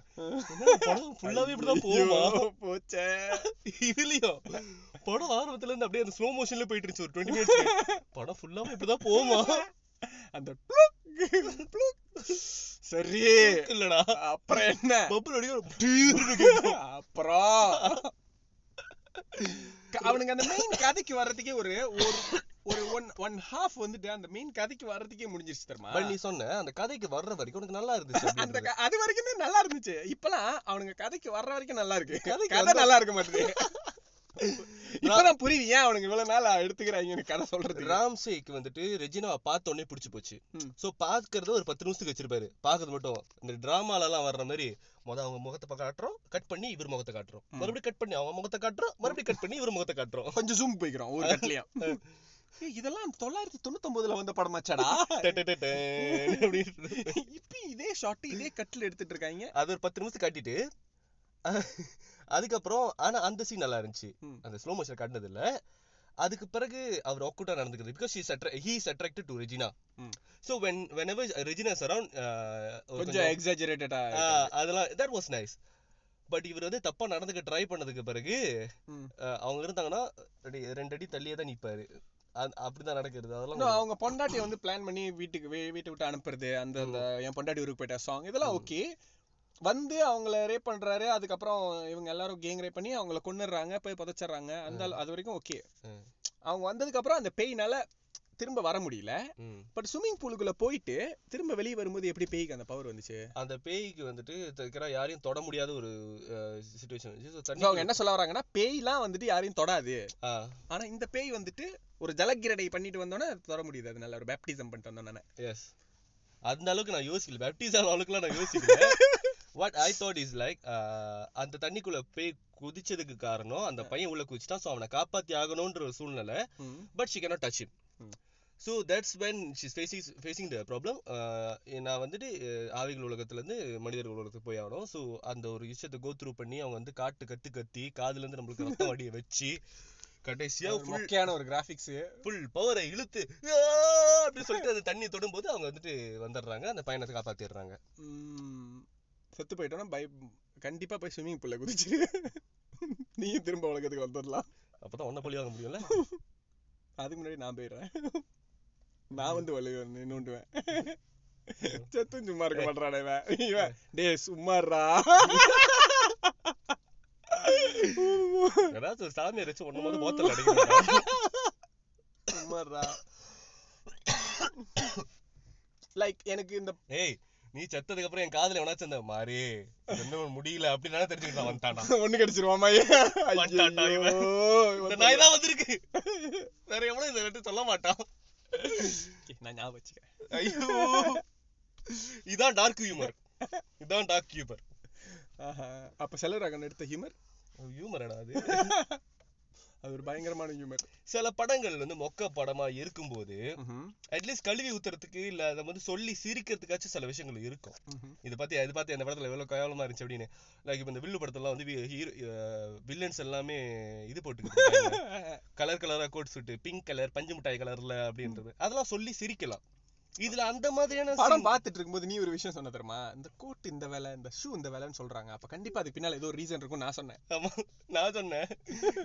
படம் ஃபுல்லாவே இப்படிதான் போகுமா போச்சே. இதுலயும் படம் ஆரம்பத்துல இருந்து அப்படியே அந்த ஸ்லோ மோஷன்ல போயிட்டு இருந்துச்சு. ஒரு டுவெண்ட்டி மினிட்ஸ் படம் ஃபுல்லாவே இப்படிதான் போகுமா? அந்த சரி இல்லடா அப்புறம் என்ன பப்புலோட அப்புறம் அவனுக்கு அந்த மெயின் கதைக்கு வர்றதுக்கே ஒரு ஒரு ஒன் ஒன் ஹாஃப் வந்துட்டு அந்த மெயின் கதைக்கு வர்றதுக்கே முடிஞ்சிருச்சு. தெரியுமா நீ சொன்ன அந்த கதைக்கு வர்ற வரைக்கும் உனக்கு நல்லா இருந்துச்சு. அந்த அது வரைக்குமே நல்லா இருந்துச்சு. இப்பெல்லாம் அவனுங்க கதைக்கு வர்ற வரைக்கும் நல்லா இருக்கு, கதை நல்லா இருக்க மாட்டேங்குது. இப்பதான் புரியுது ஏன் அவனுக்கு இவ்வளவு நாள் எடுத்துக்கிறாங்க கதை சொல்றது. ராம்சேக்கு வந்துட்டு ரெஜினாவை பார்த்த உடனே பிடிச்சு போச்சு. சோ பாக்குறது ஒரு பத்து நிமிஷத்துக்கு வச்சிருப்பாரு. பாக்குறது மட்டும் இந்த டிராமால எல்லாம் வர்ற மாதிரி முதல் அவங்க முகத்தை காட்டுறோம், கட் பண்ணி இவர் முகத்தை காட்டுறோம், மறுபடியும் கட் பண்ணி அவங்க முகத்தை காட்டுறோம், மறுபடியும் கட் பண்ணி இவர் முகத்தை காட்டுறோம், கொஞ்சம் ஜூம் போய்க்கிறோம் ஒரு கட்லயா. இதெல்லாம் தொள்ளாயிரத்தி தொண்ணூத்தி ஒன்பதுல வந்த படமாச்சாடா. இப்ப இதே ஷார்ட் இதே கட்ல எடுத்துட்டு இருக்காங்க. அது ஒரு பத்து நிமிஷம் காட்டிட்டு அதுக்கப்புறம் ஆனா அந்த சீன் நல்லா இருந்துச்சு. அந்த ஸ்லோ மோஷன் காட்டினது இல்ல. அதுக்கு பிறகு அவர் ஒக்கூட்டா நடந்துக்கிறது because she is he is attracted to Regina. So when whenever Regina is around கொஞ்சம் exaggerated அதெல்லாம் that was nice. பட் இவர் வந்து தப்பா நடந்துக்க ட்ரை பண்ணதுக்கு பிறகு அவங்க இருந்தாங்கன்னா ரெண்டு அடி தள்ளியே தான் நிப்பாரு. அப்படிதான் நடக்கிறது. அதெல்லாம் அவங்க பொண்டாட்டியை வந்து பிளான் பண்ணி வீட்டுக்கு வீட்டை விட்டு அனுப்புறது. அந்த என் பொண்டாட்டி ஊருக்கு போயிட்டா சாங் இதெல்லாம் ஓகே. வந்து அவங்கள ரேப் பண்றாரு. அதுக்கப்புறம் இவங்க எல்லாரும் கேங் ரேப் பண்ணி அவங்கள கொன்னுடுறாங்க, போய் புதைச்சிடுறாங்க. அந்த அது வரைக்கும் ஓகே. அவங்க வந்ததுக்கு அப்புறம் அந்த பேய்னால திரும்ப வர முடியல. பட் ஸ்விமிங் பூலுக்குள்ள போயிட்டு திரும்ப வெளியே வரும்போது எப்படி பேய்க்கு அந்த பவர் வந்துச்சு? அந்த பேய்க்கு வந்துட்டு யாரையும் தொட முடியாத ஒரு சிச்சுவேஷன். அவங்க என்ன சொல்ல வராங்கன்னா பேய்லாம் வந்துட்டு யாரையும் தொடாது, ஆனா இந்த பேய் வந்துட்டு ஒரு ஜலக்கிரடை பண்ணிட்டு வந்தோன்னே தொட முடியுது. அதனால ஒரு பேப்டிசம் பண்ணிட்டு வந்தோன்னே. எஸ் அந்த அளவுக்கு நான் யோசிக்கல. பேப்டிசம் அளவுக்குலாம் நான் யோசிக்கல. What I thought is like அந்த தண்ணிக்குள்ள பேய் குதிச்சதுக்கு காரணம் அந்த பையன் உள்ள குதிச்சுட்டான். ஸோ அவனை காப்பாற்றி ஆகணும்ன்ற ஒரு சூழ்நிலை. But she cannot touch him. So that's when she is facing facing the problem. நான் வந்துட்டு ஆவிகள் உலகத்துலேருந்து மனிதர்கள் உலகத்துக்கு போய் ஆகணும். ஸோ அந்த ஒரு விஷயத்தை கோத்ரூ பண்ணி அவங்க வந்து காட்டு கத்து கத்தி காதுலேருந்து நம்மளுக்கு ரத்தம் அடியை வச்சு கடைசியா முக்கியமான ஒரு கிராபிக்ஸ் புல் பவரை இழுத்து அப்படின்னு சொல்லிட்டு அது தண்ணி தொடும்போது அவங்க வந்துட்டு வந்துடுறாங்க, அந்த பையனை காப்பாத்திடுறாங்க. செத்து போயிட்டோன்னா பை கண்டிப்பா போய் ஸ்விம்மிங் பூல்ல குதிச்சு நீயும் திரும்ப உலகத்துக்கு வந்துடலாம். அப்பதான் ஒன்ன பழி வாங்க முடியும்ல. அதுக்கு முன்னாடி நான் போயிடுறேன், நான் வந்து வலிவேன் நோண்டுவேன். செத்து சும்மா இருக்க மாட்டானே இவன், டே சும்மாறா ஒரு சாமி அரைச்சு ஒண்ணு போது போத்தல் அடிக்க எனக்கு இந்த ஏய் நீ செத்ததுக்கு அப்புறம் என் காதல எவனாச்சும் அந்த மாதிரி முடியல அப்படின்னு தெரிஞ்சுக்கிட்டான் வந்துட்டானா ஒண்ணு கிடைச்சிருவாமா நாய்தான் வந்திருக்கு வேற எவ்வளவு இதை விட்டு சொல்ல மாட்டான். நான் ஞாபகம் வச்சுக்க, இதான் டார்க் ஹியூமர், இதான் டார்க் ஹியூமர். அப்ப செல்வராகவன் எடுத்த ஹியூமர் ஹியூமரடா அது, அது ஒரு பயங்கரமான ஹியூமர். சில படங்கள் வந்து மொக்க படமா இருக்கும் போது அட்லீஸ்ட் கழுவி ஊத்துறதுக்கு இல்ல அதை வந்து சொல்லி சிரிக்கிறதுக்காச்சும் சில விஷயங்கள் இருக்கும். இதை பார்த்து அது பார்த்து அந்த படத்துல எவ்வளவு கேவலமா இருந்துச்சு அப்படின்னு. லைக் இப்ப இந்த வில்லு படத்தெல்லாம் வந்து ஹீரோ வில்லன்ஸ் எல்லாமே இது போட்டுக்கிட்டு கலர் கலரா கோட் சூட்டு, பிங்க் கலர், பஞ்சு மிட்டாய் கலர்ல அப்படின்றது அதெல்லாம் சொல்லி சிரிக்கலாம். இதுல அந்த மாதிரியான படம் பாத்துட்டு இருக்கும்போது நீ ஒரு விஷயம் சொன்ன தெரியுமா, இந்த கோட் இந்த வேலை, இந்த ஷூ இந்த வேலைன்னு சொல்றாங்க, அப்ப கண்டிப்பா அதுக்கு பின்னால ஏதோ ஒரு ரீசன் இருக்கும். நான் சொன்னேன் ஆமா நான் சொன்னேன்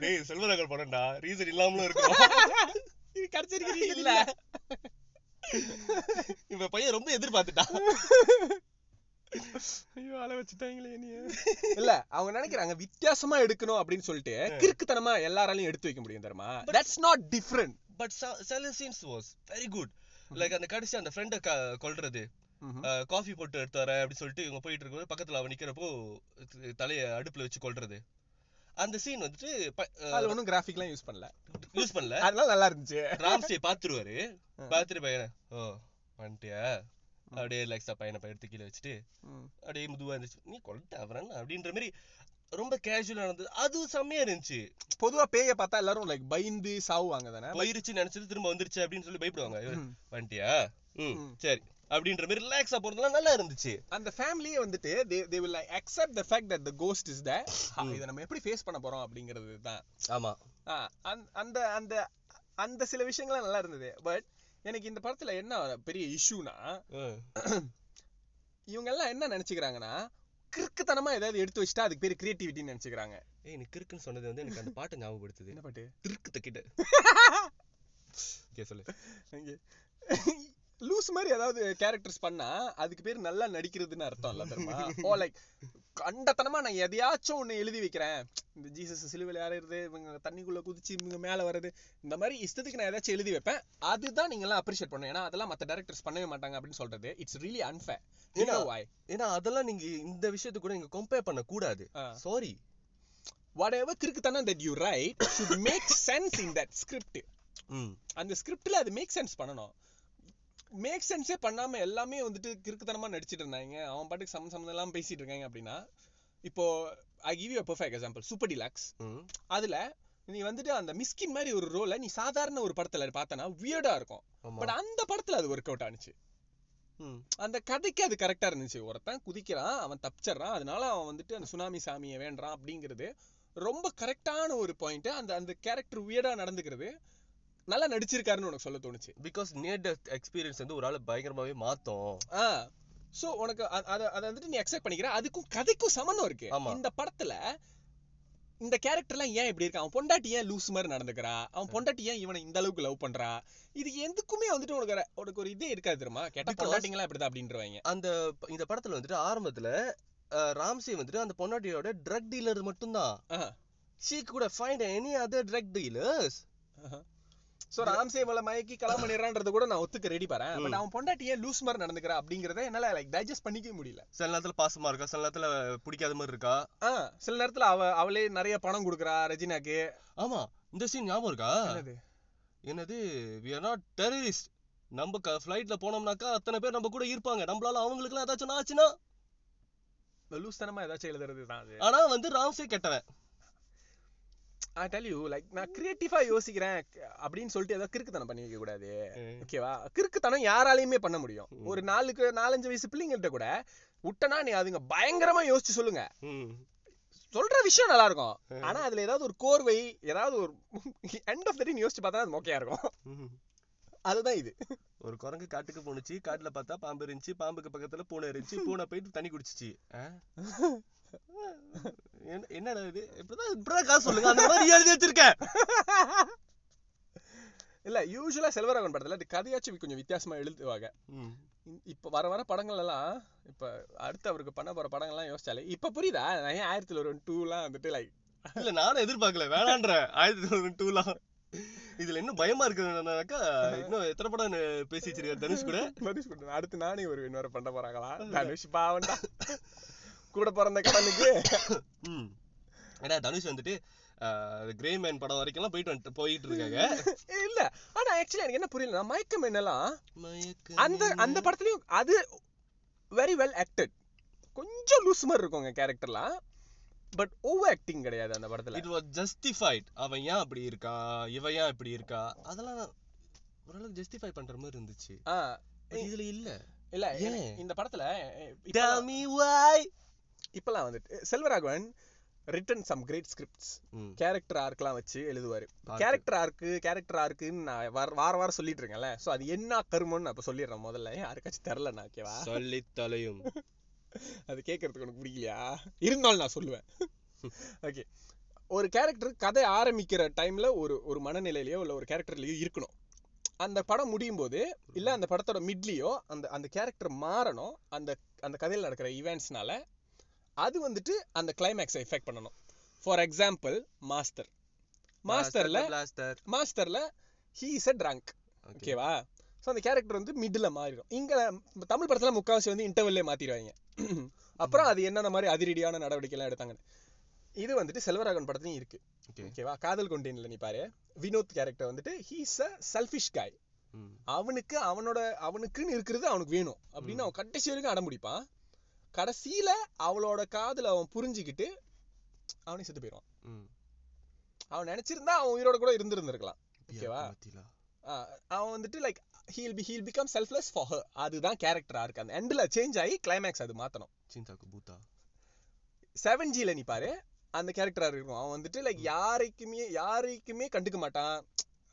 டேய் செல்வராகவன் படம்டா ரீசன் இல்லாமலும் இருக்கும். இது கடைசிக்கு இல்ல இவ பையன் ரொம்ப எதிர்பார்த்துட்டான். ஐயோ ஆளை வச்சுட்டாங்களே நீ இல்ல. அவங்க நினைக்கிறாங்க வித்தியாசமா எடுக்கணும் அப்படின்னு சொல்லிட்டு கிறுக்குத்தனமா எல்லாராலையும் எடுத்து வைக்க முடியும் தெரியுமா. தட்ஸ் நாட் டிஃபரண்ட் பட் சில scenes was very good. Like அந்த கடைசி அந்த ஃப்ரெண்டை கொல்றது, காஃபி போட்டு எடுத்து வர அப்படின்னு சொல்லிட்டு இவங்க போயிட்டு இருக்கும்போது பக்கத்துல அவன் நிக்கிறப்போ தலையை அடுப்புல வச்சு கொல்றது அந்த சீன் வந்துட்டு ஒன்னும் கிராஃபிக்லாம் யூஸ் பண்ணல யூஸ் பண்ணல அதெல்லாம் நல்லா இருந்துச்சு. ராம்சே பாத்துருவாரு, பாத்துட்டு பையனை ஓ வந்துட்டியா அப்படியே ரிலாக்ஸா பையனை எடுத்து கீழே வச்சுட்டு அப்படியே முதுவா இருந்துச்சு நீ கொல்லிட்ட அவரன் அப்படின்ற மாதிரி ரொம்ப கேஷுவலா இருந்தது. அதுவும் செம்மையா இருந்துச்சு. பொதுவா பேய பார்த்தா எல்லாரும் லைக் பயந்து சாவுவாங்க தானே, போயிருச்சு நினைச்சது திரும்ப வந்துருச்சு அப்படின்னு சொல்லி பயப்படுவாங்க. வந்துட்டியா ம் சரி அப்படின்ற மாதிரி ரிலாக்ஸா போறதுலாம் நல்லா இருந்துச்சு. அந்த ஃபேமிலியே வந்துட்டு they they will accept the fact that the ghost is there. இத நம்ம எப்படி ஃபேஸ் பண்ண போறோம் அப்படிங்கிறது தான். ஆமா அந்த அந்த அந்த சில விஷயங்கள்லாம் நல்லா இருந்தது. பட் எனக்கு இந்த படத்துல என்ன பெரிய இஷ்யூனா, இவங்க எல்லாம் என்ன நினைச்சுக்கிறாங்கன்னா கிறுக்குத்தனமா ஏதாவது எடுத்து வச்சுட்டா அதுக்கு பேரு கிரியேட்டிவிட்டின்னு நினைச்சுக்கிறாங்க. ஏய் நீ கிறுக்குன்னு சொன்னது வந்து எனக்கு அந்த பாட்டு ஞாபகப்படுத்துது. என்ன பாட்டு? கிறுக்கு தக்கிட்ட கே சொல்லு. அங்கே லூஸ் மாதிரி ஏதாவது கேரக்டர்ஸ் பண்ணா அதுக்கு பேர் நல்லா நடிக்கிறதுன்னு அர்த்தம் இல்ல தெரியுமா. ஓ லைக் கண்டத்தனமா நான் எதையாச்சும் ஒண்ணு எழுதி வைக்கிறேன், இந்த ஜீசஸ் சிலுவையில் ஏறுறது, இவங்க தண்ணிக்குள்ள குதிச்சு இவங்க மேல வருது, இந்த மாதிரி இஷ்டத்துக்கு நான் ஏதாச்சும் எழுதி வைப்பேன். அதுதான் நீங்க எல்லாம் அப்ரிஷியேட் பண்ணுவேன், ஏன்னா அதெல்லாம் மத்த டைரக்டர்ஸ் பண்ணவே மாட்டாங்க அப்படின்னு சொல்றது இட்ஸ் ரியலி அன்ஃபேர். ஏன்னா ஏன்னா அதெல்லாம் நீங்க இந்த விஷயத்துக்கு கூட நீங்க கம்பேர் பண்ண கூடாது. சாரி, whatever கிறுக்குத்தனம் that you write should make sense in that script. அந்த ஸ்கிரிப்ட்ல அது மேக் சென்ஸ் பண்ணணும். மேக் சென்ஸே பண்ணாம எல்லாமே வந்துட்டு கிறுக்குத்தனமா நடிச்சிட்டு இருந்தாங்க, அவன் பாட்டுக்கு சம சம்மந்தம் எல்லாம் பேசிட்டு இருக்காங்க அப்படின்னா. இப்போ I give you a perfect example, super deluxe. அதுல நீ வந்துட்டு அந்த மிஸ்கின் மாதிரி ஒரு ரோல நீ சாதாரண ஒரு படத்துல பார்த்தனா வியர்டா இருக்கும், பட் அந்த படத்துல அது ஒர்க் அவுட் ஆனிச்சு. அந்த கதைக்கு அது கரெக்டா இருந்துச்சு. ஒருத்தன் குதிக்கிறான், அவன் தப்பிச்சிடறான், அதனால அவன் வந்துட்டு அந்த சுனாமி சாமியை வேண்டான் அப்படிங்கிறது ரொம்ப கரெக்டான ஒரு பாயிண்ட். அந்த அந்த கேரக்டர் வியர்டா நடந்துக்கிறது நல்லா நடிச்சிருக்காருன்னு உனக்கு சொல்ல தோணுச்சு. பிகாஸ் நியர் டெத் எக்ஸ்பீரியன்ஸ் வந்து ஒரு ஆள் பயங்கரமாவே மாத்தோம். சோ உனக்கு அதை வந்துட்டு நீ எக்ஸ்பெக்ட் பண்ணிக்கிற. அதுக்கும் கதைக்கும் சம்பந்தம் இருக்கு. இந்த படத்துல இந்த கேரக்டர்லாம் ஏன் இப்படி இருக்கு, அவன் பொண்டாட்டி ஏன் லூஸ் மாதிரி நடந்துக்கிறா, அவன் பொண்டாட்டி ஏன் இவனை இந்த அளவுக்கு லவ் பண்றா, இது எதுக்குமே வந்துட்டு உனக்கு உனக்கு ஒரு இதே இருக்காது தெரியுமா. கேட்ட பொண்டாட்டிங்களா இப்படிதான் அப்படின்றவாங்க. அந்த இந்த படத்துல வந்துட்டு ஆரம்பத்துல ராம்சே வந்துட்டு அந்த பொண்டாட்டியோட ட்ரக் டீலர் மட்டும்தான். She good find any other drug dealers. So Ramsay மலை மயக்கி கலாம் பண்ணிடுறான்றது கூட நான் ஒத்துக்க ரெடி பாறேன், பட் அவன் பொண்டாட்டியே லூஸ் மாதிரி நடந்துக்கிறா அப்படிங்கறத என்னால லைக் டைஜஸ்ட் பண்ணிக்கவே முடியல. சில நேரத்துல பாசமா இருக்கா, சில நேரத்துல பிடிக்காத மாதிரி இருக்கா, சில நேரத்துல அவ அவளே நிறைய பணம் கொடுக்குறா ரெஜினாக்கு. ஆமா இந்த சீன் ஞாபகம் இருக்கா? என்னது என்னது we are not terrorist, நம்ம ஃபிளைட்ல போனோம்னாக்கா அத்தனை பேர் நம்ம கூட இருப்பாங்க, நம்மளால அவங்களுக்குலாம் ஏதாச்சும் ஆச்சுன்னா லூஸ் தனமா ஏதாச்சும் எழுதுறது தான் அது. ஆனா வந்து ராம்சே கெட்டவன். I tell you, like, நான் கிரியேட்டிவா யோசிக்கிறேன் அப்படின்னு சொல்லிட்டு ஏதாவது கிறுக்குத்தனம் பண்ணி வைக்க கூடாது, ஓகேவா? கிறுக்குத்தனம் யாராலையுமே பண்ண முடியும். ஒரு நாலுக்கு நாலஞ்சு வயசு பிள்ளைங்கள்ட்ட கூட விட்டனா நீ அதுங்க பயங்கரமா யோசிச்சு சொல்லுங்க, சொல்ற விஷயம் நல்லா இருக்கும், ஆனா அதுல ஏதாவது ஒரு கோர்வை ஏதாவது ஒரு எண்ட் ஆஃப் த டே யோசிச்சு பார்த்தா அது மோக்கையா இருக்கும். அதுதான் இது. ஒரு குரங்கு காட்டுக்கு போனுச்சு, காட்டுல பார்த்தா பாம்பு இருந்துச்சு, பாம்புக்கு பக்கத்துல பூனை இருந்துச்சு, பூனை போயிட்டு தண்ணி குடிச்சிச்சு. என்னடா இது, இப்படிதான் இப்படிதான் காசு சொல்லுங்க அந்த மாதிரி எழுதி வச்சிருக்கேன். இல்ல யூஸ்வலா செல்வராகவன் படத்துல கதையாச்சும் கொஞ்சம் வித்தியாசமா எழுதுவாங்க. இப்ப வர வர படங்கள் எல்லாம், இப்ப அடுத்து அவருக்கு பண்ண போற படங்கள் எல்லாம் யோசிச்சாலே இப்ப புரியுதா நான் ஆயிரத்தி தொள்ளாயிரம் டூ எல்லாம் வந்துட்டு லைக் இல்ல நானும் எதிர்பார்க்கல வேணான்ற ஆயிரத்தி தொள்ளாயிரம் டூ எல்லாம். இதுல இன்னும் பயமா இருக்குனாக்கா இன்னும் எத்தனை படம் பேசி வச்சிருக்காரு தனுஷ் கூட. தனுஷ் கூட அடுத்து நானே ஒரு இன்னொரு பண்ண போறாங்களா தனுஷ் பாவண்டா கூட பிறந்த கடனுக்கு. ம் ஏன்னா தனுஷ் வந்துட்டு கிரே மேன் படம் வரைக்கும் எல்லாம் போயிட்டு வந்துட்டு போயிட்டு இருக்காங்க. இல்ல ஆனா ஆக்சுவலி எனக்கு என்ன புரியல, மயக்கம் என்னெல்லாம் அந்த அந்த படத்துலயும் அது வெரி வெல் ஆக்டட். கொஞ்சம் லூஸ் மாதிரி இருக்குங்க கேரக்டர்லாம், பட் ஓவர் ஆக்டிங் கிடையாது அந்த படத்துல. It was justified. அவன் ஏன் அப்படி இருக்கா, இவன் ஏன் இப்படி இருக்கா, அதெல்லாம் ஓரளவுக்கு ஜஸ்டிஃபை பண்ற மாதிரி இருந்துச்சு. இதுல இல்ல இல்ல இந்த படத்துல இப்பெல்லாம் வந்துட்டு Selvaraghavan written some great scripts. Character ஆர்க்லாம் வச்சு எழுதுவாரு. கேரக்டர் ஆர்க்கு கேரக்டர் ஆர்க்குன்னு நான் வார வாரம் சொல்லிட்டு இருக்கேன்ல, சோ அது என்ன கருமன்னு அப்ப சொல்லிடுறேன் முதல்ல. யாருக்காச்சும் தெரில நான் ஓகேவா சொல்லி தலையும் அது கேட்கறதுக்கு உனக்கு பிடிக்கலையா இருந்தாலும் நான் சொல்லுவேன். ஓகே, ஒரு கேரக்டர் கதை ஆரம்பிக்கிற டைம்ல ஒரு ஒரு மனநிலையிலயோ இல்லை ஒரு கேரக்டர்லயோ இருக்கணும். அந்த படம் முடியும் போது இல்லை அந்த படத்தோட மிட்லியோ அந்த அந்த கேரக்டர் மாறணும். அந்த அந்த கதையில் நடக்கிற ஈவெண்ட்ஸ்னால அது வந்துட்டு அந்த கிளைமேக்ஸை எஃபெக்ட் பண்ணணும். ஃபார் எக்ஸாம்பிள் மாஸ்டர் மாஸ்டர்ல மாஸ்டர்ல ஹீ இஸ் அ ட்ரங்க் ஓகேவா. ஸோ அந்த கேரக்டர் வந்து மிடில் மாறிடும். இங்கே தமிழ் படத்தில் முக்காவாசி வந்து இன்டர்வெல்லே மாற்றிடுவாங்க. அப்புறம் அது என்னென்ன மாதிரி அதிரடியான நடவடிக்கைலாம் எடுத்தாங்க. இது வந்துட்டு செல்வராகவன் படத்துலையும் இருக்குது ஓகேவா. காதல் கொண்டேன்ல நீ பாரு, வினோத் கேரக்டர் வந்துட்டு he is a selfish guy. அவனுக்கு அவனோட அவனுக்குன்னு இருக்கிறது அவனுக்கு வேணும் அப்படின்னு அவன் கடைசி வரைக்கும் அடம்பிடிப்பான். கடைசியில் அவளோட காதில் அவன் புரிஞ்சுக்கிட்டு அவனையும் செத்து போயிடுவான். அவன் நினச்சிருந்தா அவன் உயிரோட கூட இருந்துருந்துருக்கலாம் ஓகேவா. அவன் வந்துட்டு like he'll be he'll become selfless for her. அதுதான் character arc. அந்த endல change ஆகி climax அது மாத்தணும். சிந்தாக்கு பூதா செவன் ஜி ல நீ பாரு, அந்த character arc இருக்கும். அவன் வந்துட்டு லைக் யாரைக்குமே யாரைக்குமே கண்டுக்க மாட்டான்.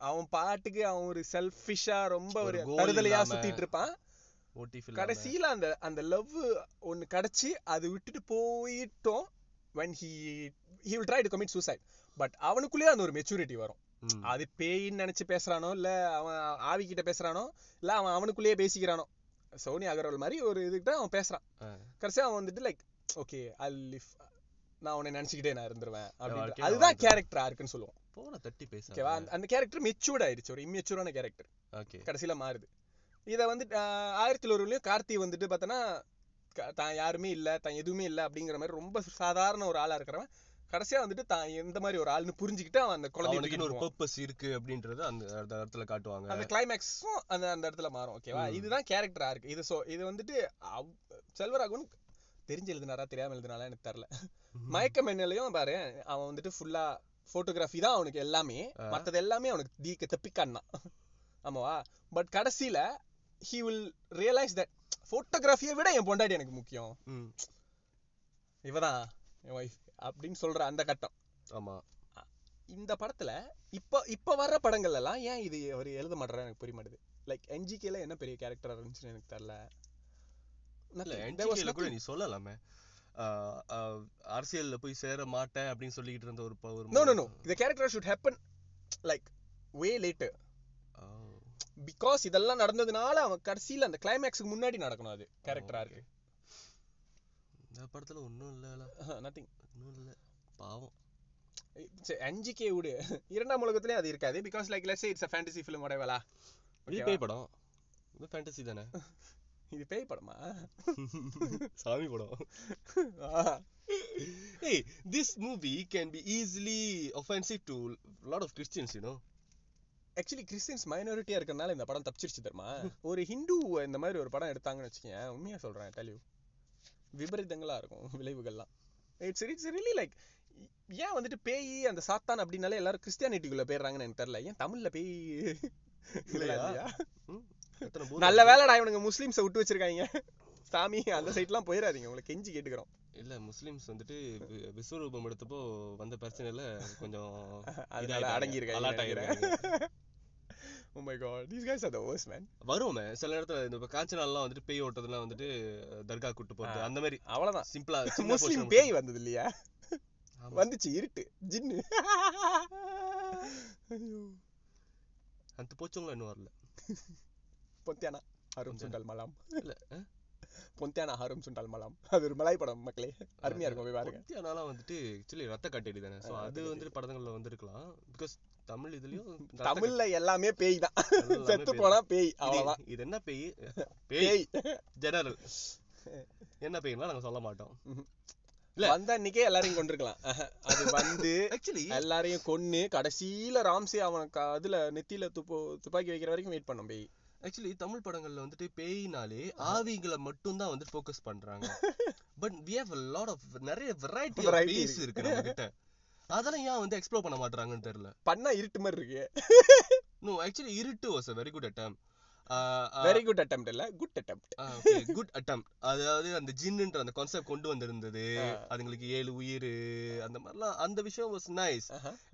அவன் பாட்டுக்கு அவன் ஒரு செல்ஃபிஷா ரொம்ப ஒரு தருதலையா சுத்திட்டு இருப்பான். கடைசியில அந்த அந்த லவ் ஒன்னு கிடைச்சி அது விட்டுட்டு போயிட்டோம். when he he will try to commit suicide, but அவனுக்குள்ளே அந்த ஒரு மெச்சூரிட்டி வரும். அது பேயின்னு நினைச்சு பேசுறானோ இல்ல அவன் ஆவிக்கிட்ட பேசுறானோ இல்ல அவன் அவனுக்குள்ளேயே பேசிக்கிறானோ சோனி அகர்வால் மாதிரி ஒரு இதுகிட்ட அவன் பேசுறான். கடைசியா அவன் வந்துட்டு லைக் ஓகே ஐ லிவ் நான் அவனை நினைச்சுக்கிட்டே நான் இருந்துருவேன் அப்படின்னு. அதுதான் கேரக்டரா இருக்குன்னு சொல்லுவோம். போன தட்டி பேசுவா அந்த கேரக்டர் மெச்சூர்ட் ஆயிடுச்சு, ஒரு இம்மெச்சூரான கேரக்டர் கடைசியில மாறுது. இதை வந்து ஆயிரத்தி ஒருலையும் கார்த்தி வந்துட்டு பார்த்தோன்னா தான் யாருமே இல்லை தான் எதுவுமே இல்லை அப்படிங்கிற மாதிரி ரொம்ப சாதாரண ஒரு ஆளா இருக்கிறவன் கடைசியா வந்துட்டு தான் எந்த மாதிரி ஒரு ஆள்னு புரிஞ்சுக்கிட்டு அவன் அந்த குழந்தைக்கு ஒரு பர்பஸ் இருக்கு அப்படின்றது அந்த இடத்துல காட்டுவாங்க. அந்த கிளைமேக்ஸும் அந்த அந்த இடத்துல மாறும் ஓகேவா. இதுதான் கேரக்டரா இருக்கு இது. ஸோ இது வந்துட்டு செல்வராகவன் தெரிஞ்சு எழுதினாரா தெரியாம எழுதினாலும் எனக்கு தெரியல. மயக்கம் என்னையிலையும் பாரு, அவன் வந்துட்டு ஃபுல்லா போட்டோகிராஃபி தான் அவனுக்கு எல்லாமே, மற்றது எல்லாமே அவனுக்கு தீக்க தப்பிக்கான்னா ஆமாவா. பட் கடைசியில ஹி வில் ரியலைஸ் தட் போட்டோகிராஃபியை விட என் பொண்டாட்டி எனக்கு முக்கியம், இவதான் என் ஒய்ஃப் அப்படின்னு சொல்ற அந்த கட்டம். ஆமா, இந்த படத்துல இப்ப இப்ப வர்ற படங்கள் எல்லாம் ஏன் இது அவர் எழுத மாட்டாரு எனக்கு புரிய மாட்டேது. லைக் என்ஜிகேல என்ன பெரிய கேரக்டரா இருந்துச்சுன்னு எனக்கு தெரியல. என்ஜிகேல கூட நீ சொல்லலாமே அரசியல்ல போய் சேர மாட்டேன் அப்படின்னு சொல்லிக்கிட்டு இருந்த ஒரு ஒரு no no no the character should happen like way later. Because இதெல்லாம் நடந்ததுனால அவன் கடைசியில அந்த கிளைமேக்ஸ்க்கு முன்னாடி நடக்கணும். அது கேரக்டரா இருக்கு. இந்த படத்துல ஒன்றும் இல்லை, நத்திங் ஒன்றும் இல்லை பாவம். சரி என்ஜிகே விடு, இரண்டாம் உலகத்துலேயும் அது இருக்காது. Because like let's say it's a fantasy film உடையவலா. இது பேய் படம், இது ஃபேண்டசி தானே. இது பேய் படமா சாமி படம்? ஏய் this movie can be easily offensive to lot of Christians you know. Actually Christians மைனாரிட்டியா இருக்கறனால இந்த படம் தப்பிச்சிருச்சு தெரியுமா. ஒரு ஹிந்து இந்த மாதிரி ஒரு படம் எடுத்தாங்கன்னு வச்சுக்கோங்க, உண்மையா சொல்றேன் டெலியூ விபரீதங்களா இருக்கும் விளைவுகள்லாம். இட்ஸ் இட்ஸ் ரியலி லைக் ஏன் வந்துட்டு பேய் அந்த சாத்தான் அப்படின்னாலே எல்லாரும் கிறிஸ்டியானிட்டிக்குள்ள போயிடுறாங்கன்னு எனக்கு தெரியல. ஏன் தமிழ்ல பேய் இல்லையா? நல்ல வேலைடா இவனுங்க முஸ்லிம்ஸை விட்டு வச்சிருக்காங்க. சாமி அந்த சைட்லாம் போயிடாதீங்க, உங்களை கெஞ்சி கேட்டுக்கிறோம். இல்லை முஸ்லீம்ஸ் வந்துட்டு விஸ்வரூபம் எடுத்தப்போ வந்த பிரச்சனையில் கொஞ்சம் அதனால அடங்கியிருக்காங்க. Oh my god, these guys are the worst man. வருமே சில நேரத்துல இந்த காஞ்சனாலாம் வந்துட்டு பேய் ஓட்டதுலாம் வந்துட்டு தர்கா கூட்டி போறது அந்த மாதிரி அவ்வளவுதான் சிம்பிளா. முஸ்லிம் பேய் வந்தது இல்லையா, வந்துச்சு இருட்டு ஜின்னு. ஐயோ அந்த போச்சங்கள இன்னும் வரல. பொந்தியானா ஹரம் சுண்டல் மலாம் இல்ல பொந்தியானா ஹரம் சுண்டல் மலாம் அது ஒரு மலாய் படம் மக்களே, அருமையா இருக்கும் போய் பாருங்க. பொந்தியானாலாம் வந்துட்டு एक्चुअली ரத்த கட்டேடி தானே, சோ அது வந்து படங்கள்ல வந்திருக்கலாம். because தமிழ் இதுலயும் தமிழ்ல எல்லாமே பேய் தான், செத்து போனா பேய் அவ்வளவுதான். இது என்ன பேய், பேய் ஜெனரல் என்ன பேய்னா நாங்க சொல்ல மாட்டோம். இல்ல வந்தா இன்னைக்கே எல்லாரையும் கொண்டிருக்கலாம், அது வந்து ஆக்சுவலி எல்லாரையும் கொன்னு கடைசியில ராம்சே அவனுக்கு அதுல நெத்தியில துப்பு துப்பாக்கி வைக்கிற வரைக்கும் வெயிட் பண்ணோம் பேய். ஆக்சுவலி தமிழ் படங்கள்ல வந்துட்டு பேய்னாலே ஆவிகளை மட்டும் தான் வந்து ஃபோக்கஸ் பண்றாங்க. But we have a lot of நிறைய வெரைட்டி ஆஃப் பேய்ஸ் இருக்கு நம்ம கிட்ட, அதெல்லாம் ஏன் வந்து எக்ஸ்ப்ளோர் பண்ண மாட்டாங்கன்னு தெரியல. பண்ணா இருட்டு மாதிரி இருக்கு. நோ ஆக்சுவலி இருட்டு was a very good attempt. Very good attempt இல்ல good attempt. Okay good attempt. அதாவது அந்த ஜின்ன்ற அந்த கான்செப்ட் கொண்டு வந்திருந்தது, அதுங்களுக்கு ஏழு உயிர் அந்த மாதிரிலாம் அந்த விஷயம் was nice.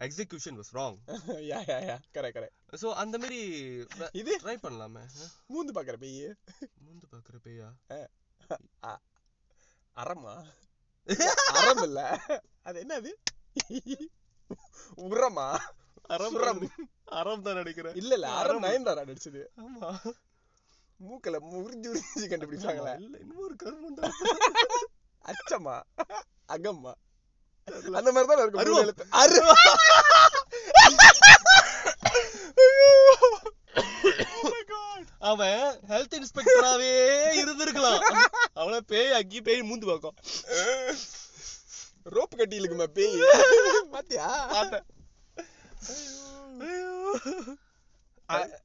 Execution was wrong. Yeah yeah yeah correct correct. So அந்த மாதிரி இது ட்ரை பண்ணலாமே. மூந்து பார்க்கற பேய், மூந்து பார்க்கற பேயா அரமா அறம் இல்ல அது என்னது உரமா அறம் அறம் தான் நடிக்கிறேன். இல்ல இல்ல அறம் நயன்தாரா நடிச்சது. ஆமா மூக்கல முறிஞ்சு உறிஞ்சு கண்டுபிடிச்சாங்களா. இல்ல இன்னும் ஒரு கருமண்டா அச்சமா அகம்மா அந்த மாதிரி தான் இருக்கு. மூணு எழுத்து அருவா. அவன் ஹெல்த் இன்ஸ்பெக்டராவே இருந்திருக்கலாம். அவன பேய் அக்கி பேய் மூந்து பாக்கும் ரோப்பு கட்டி இருக்குமா பேய் பாத்தியா.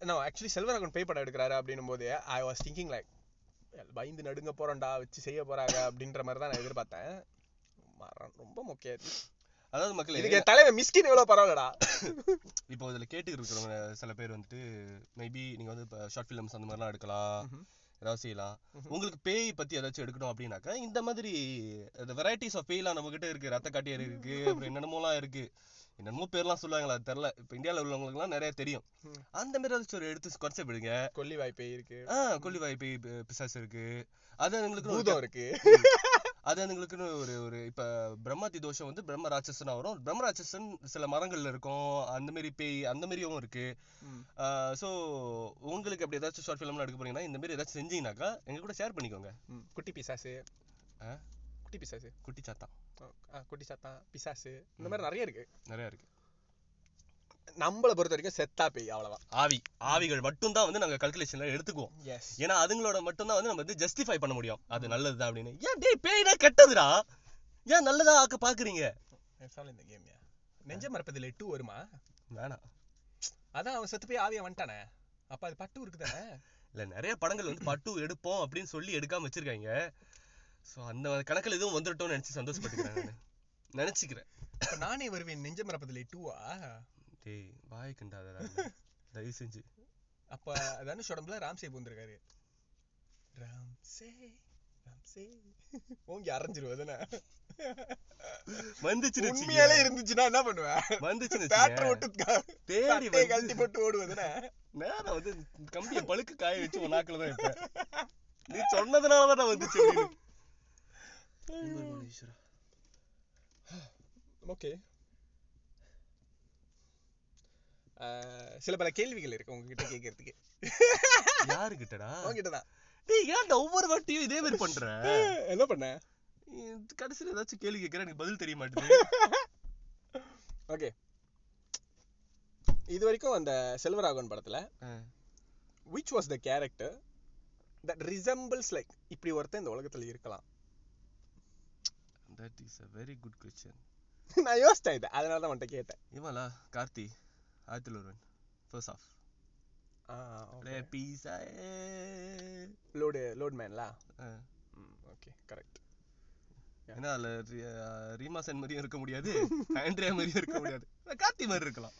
நான் ஆக்சுவலி செல்வராகவன் பேய் படம் எடுக்கிறாரு அப்படின்னும் போது ஐ வாஸ் திங்கிங் லைக் பயந்து நடுங்க போறோம்டா வச்சு செய்ய போறாங்க அப்படின்ற மாதிரி தான் நான் எதிர்பார்த்தேன். ரொம்ப முக்கியது அதாவது மக்கள் இதுக்கு தலைவர் மிஸ்கின் எவ்வளவு பரவாயில்லடா. இப்போ இதுல கேட்டுக்கிட்டு இருக்கிறவங்க சில பேர் வந்துட்டு மேபி நீங்க வந்து ஷார்ட் ஃபிலிம்ஸ் அந்த மாதிரிலாம் எடுக்கலாம், ஏதாவது செய்யலாம். உங்களுக்கு பேய் பத்தி ஏதாச்சும் எடுக்கணும் அப்படின்னாக்கா இந்த மாதிரி வெரைட்டிஸ் ஆஃப் பேய்லாம் நம்ம கிட்ட இருக்கு. ரத்த காட்டியார் இருக்கு, அப்புறம் என்னென்னமோலாம் இருக்கு, என்னென்னமோ பேர்லாம் சொல்லுவாங்களா தெரியல. இப்ப இந்தியாவில் உள்ளவங்களுக்கு எல்லாம் நிறைய தெரியும். அந்த மாதிரி ஏதாச்சும் ஒரு எடுத்து கான்செப்ட் எடுங்க. கொல்லி வாய் பேய் இருக்கு, ஆஹ் கொல்லி வாய் பேய் பிசாசு இருக்கு, அது எங்களுக்கு பூதம் இருக்கு, அது எங்களுக்குன்னு ஒரு ஒரு இப்ப பிரம்மதி தோஷம் வந்து பிரம்ம ராட்சசனா வரும். பிரம்ம ராட்சசன் சில மரங்கள்ல இருக்கும், அந்த மாதிரி பேய் அந்த மாதிரியும் இருக்கு. ஸோ உங்களுக்கு அப்படி ஏதாச்சும் ஷார்ட் ஃபிலிம்லாம் எடுக்க போறீங்கன்னா இந்த மாதிரி ஏதாச்சும் செஞ்சீங்கன்னாக்கா எங்க கூட ஷேர் பண்ணிக்கோங்க. குட்டி பிசாசு, குட்டி பிசாசு, குட்டி சாத்தா, குட்டி சாத்தா பிசாசு இந்த மாதிரி நிறைய இருக்கு, நிறைய இருக்கு. நம்மளை பொறுத்த வரைக்கும் செத்தா பேய் அவ்வளவுதான். ஆவி ஆவிகள் மட்டும் தான் வந்து நாங்க கல்குலேஷன்ல எடுத்துக்குவோம். ஏன்னா அதுங்களோட மட்டும் தான் வந்து நம்ம வந்து ஜஸ்டிஃபை பண்ண முடியும் அது நல்லதுதான் அப்படின்னு. ஏன் டேய் பேய்னா கெட்டதுடா, ஏன் நல்லதா ஆக்க பாக்குறீங்க? இந்த கேம் நெஞ்ச மறப்பதில்லை டூ வருமா வேணா? அதான் அவன் செத்து போய் ஆவியா வந்துட்டானே, அப்ப அது பட்டு இருக்குதானே. இல்ல நிறைய படங்கள் வந்து பட்டு எடுப்போம் அப்படின்னு சொல்லி எடுக்காம வச்சிருக்காங்க. சோ அந்த கணக்கில் எதுவும் வந்துட்டோம்னு நினைச்சு சந்தோஷப்பட்டுக்கிறேன் நான் நினைச்சுக்கிறேன். இப்ப நானே வருவேன் நெஞ்ச மறப்பதில்லை டூவா தயவு செஞ்சு. அப்ப அதான உடம்புல ராம்சே பூந்திருக்காரு. ராம்சே ராம்சே ஓங்கி அரைஞ்சிருவாதுன்னா வந்துச்சு. உண்மையாலே இருந்துச்சுன்னா என்ன பண்ணுவேன், வந்துச்சு தேட்டர் விட்டு தேடி கழட்டி போட்டு ஓடுவதுன்னா நேரம் வந்து கம்பியை பழுக்கு காய வச்சு உன் நாக்கில தான் இருப்பேன். நீ சொன்னதுனாலதான் வந்துச்சு. ஓகே சில பல கேள்விகள் இருக்கு உங்ககிட்ட கேட்கறதுக்கு. யாரு கிட்டடா? உங்ககிட்டதான். டேய் ஏன்டா ஒவ்வொரு வாட்டியும் இதே மாதிரி பண்ற? என்ன பண்ண கடைசியில ஏதாச்சும் கேள்வி கேட்கற எனக்கு பதில் தெரிய மாட்டேங்குது. ஓகே இது வரைக்கும் அந்த செல்வராகவன் படத்துல which was the character that resembles like இப்படி ஒருத்தன் இந்த உலகத்துல இருக்கலாம்? That is a very good question. நான் யோசிச்சேன் இது, அதனால தான் உன்கிட்ட கேட்டேன். இவளா கார்த்தி ஆயிரத்தி ஒருவன் ஃபர்ஸ்ட் ஆஃப் பீஸா லோடு லோட் மேன்லா. Okay correct. ஏன்னா அதில் ரீமா சென் மாதிரியும் இருக்க முடியாது, ஆண்ட்ரியா மாதிரியும் இருக்க முடியாது, கார்த்தி மாதிரி இருக்கலாம்.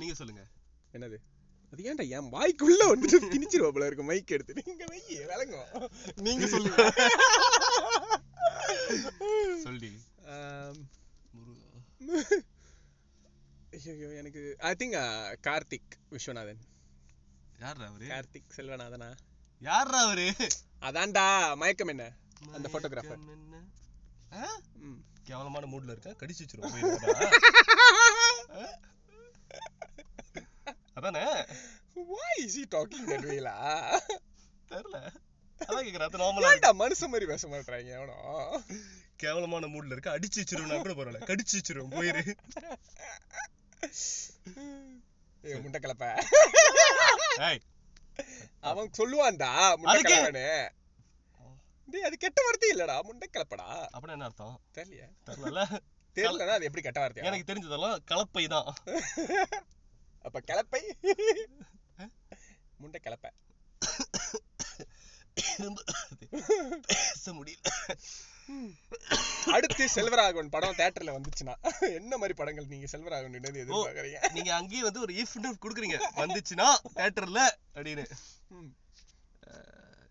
நீங்கள் சொல்லுங்கள் என்னது அது ஏன்டா என் வாய்க்குள்ள வந்துட்டு திணிச்சிருவாப்புல இருக்கு மைக் எடுத்து. நீங்க மையே விளங்கும், நீங்க சொல்லுங்க சொல்லி. ஐயோ எனக்கு ஐ திங்க் கார்த்திக் விஸ்வநாதன். யாரா அவரு? கார்த்திக் செல்வநாதனா? யாரா அவரு? அதான்டா மயக்கம் என்ன அந்த போட்டோகிராஃபர். கேவலமான மூட்ல இருக்கா, கடிச்சு வச்சிருவோம் அதானே. why is he talking that way la தெரியல. அதான் கேக்குறது நார்மலா இல்லடா, மனுஷ மாதிரி பேச மாட்டறாங்க. அவனோ கேவலமான மூட்ல இருக்க, அடிச்சு வச்சிருவோம்னா கூட பரவாயில்ல, கடிச்சு வச்சிருவோம் போயிரு ஏ முண்ட கலப்ப. ஏய் அவன் சொல்லுவான்டா முண்ட கலப்பனே. டேய் அது கெட்ட வார்த்தை இல்லடா, முண்ட கலப்படா. அப்படி என்ன அர்த்தம் தெரியல. தெரியல தெரியலனா அது எப்படி கெட்ட வார்த்தை? எனக்கு தெரிஞ்சதெல்லாம் கலப்பை தான். அப்ப கலப்பை முண்டை கலப்பை பேச முடியல. அடுத்து செல்வராகவன் படம் தியேட்டர்ல வந்துச்சுன்னா என்ன மாதிரி படங்கள் நீங்க செல்வராகவன் எதிர்பார்க்கறீங்க? நீங்க அங்கேயே வந்து ஒரு ஈஃப் இன்டர்வியூ கொடுக்குறீங்க வந்துச்சுன்னா தியேட்டர்ல அப்படின்னு.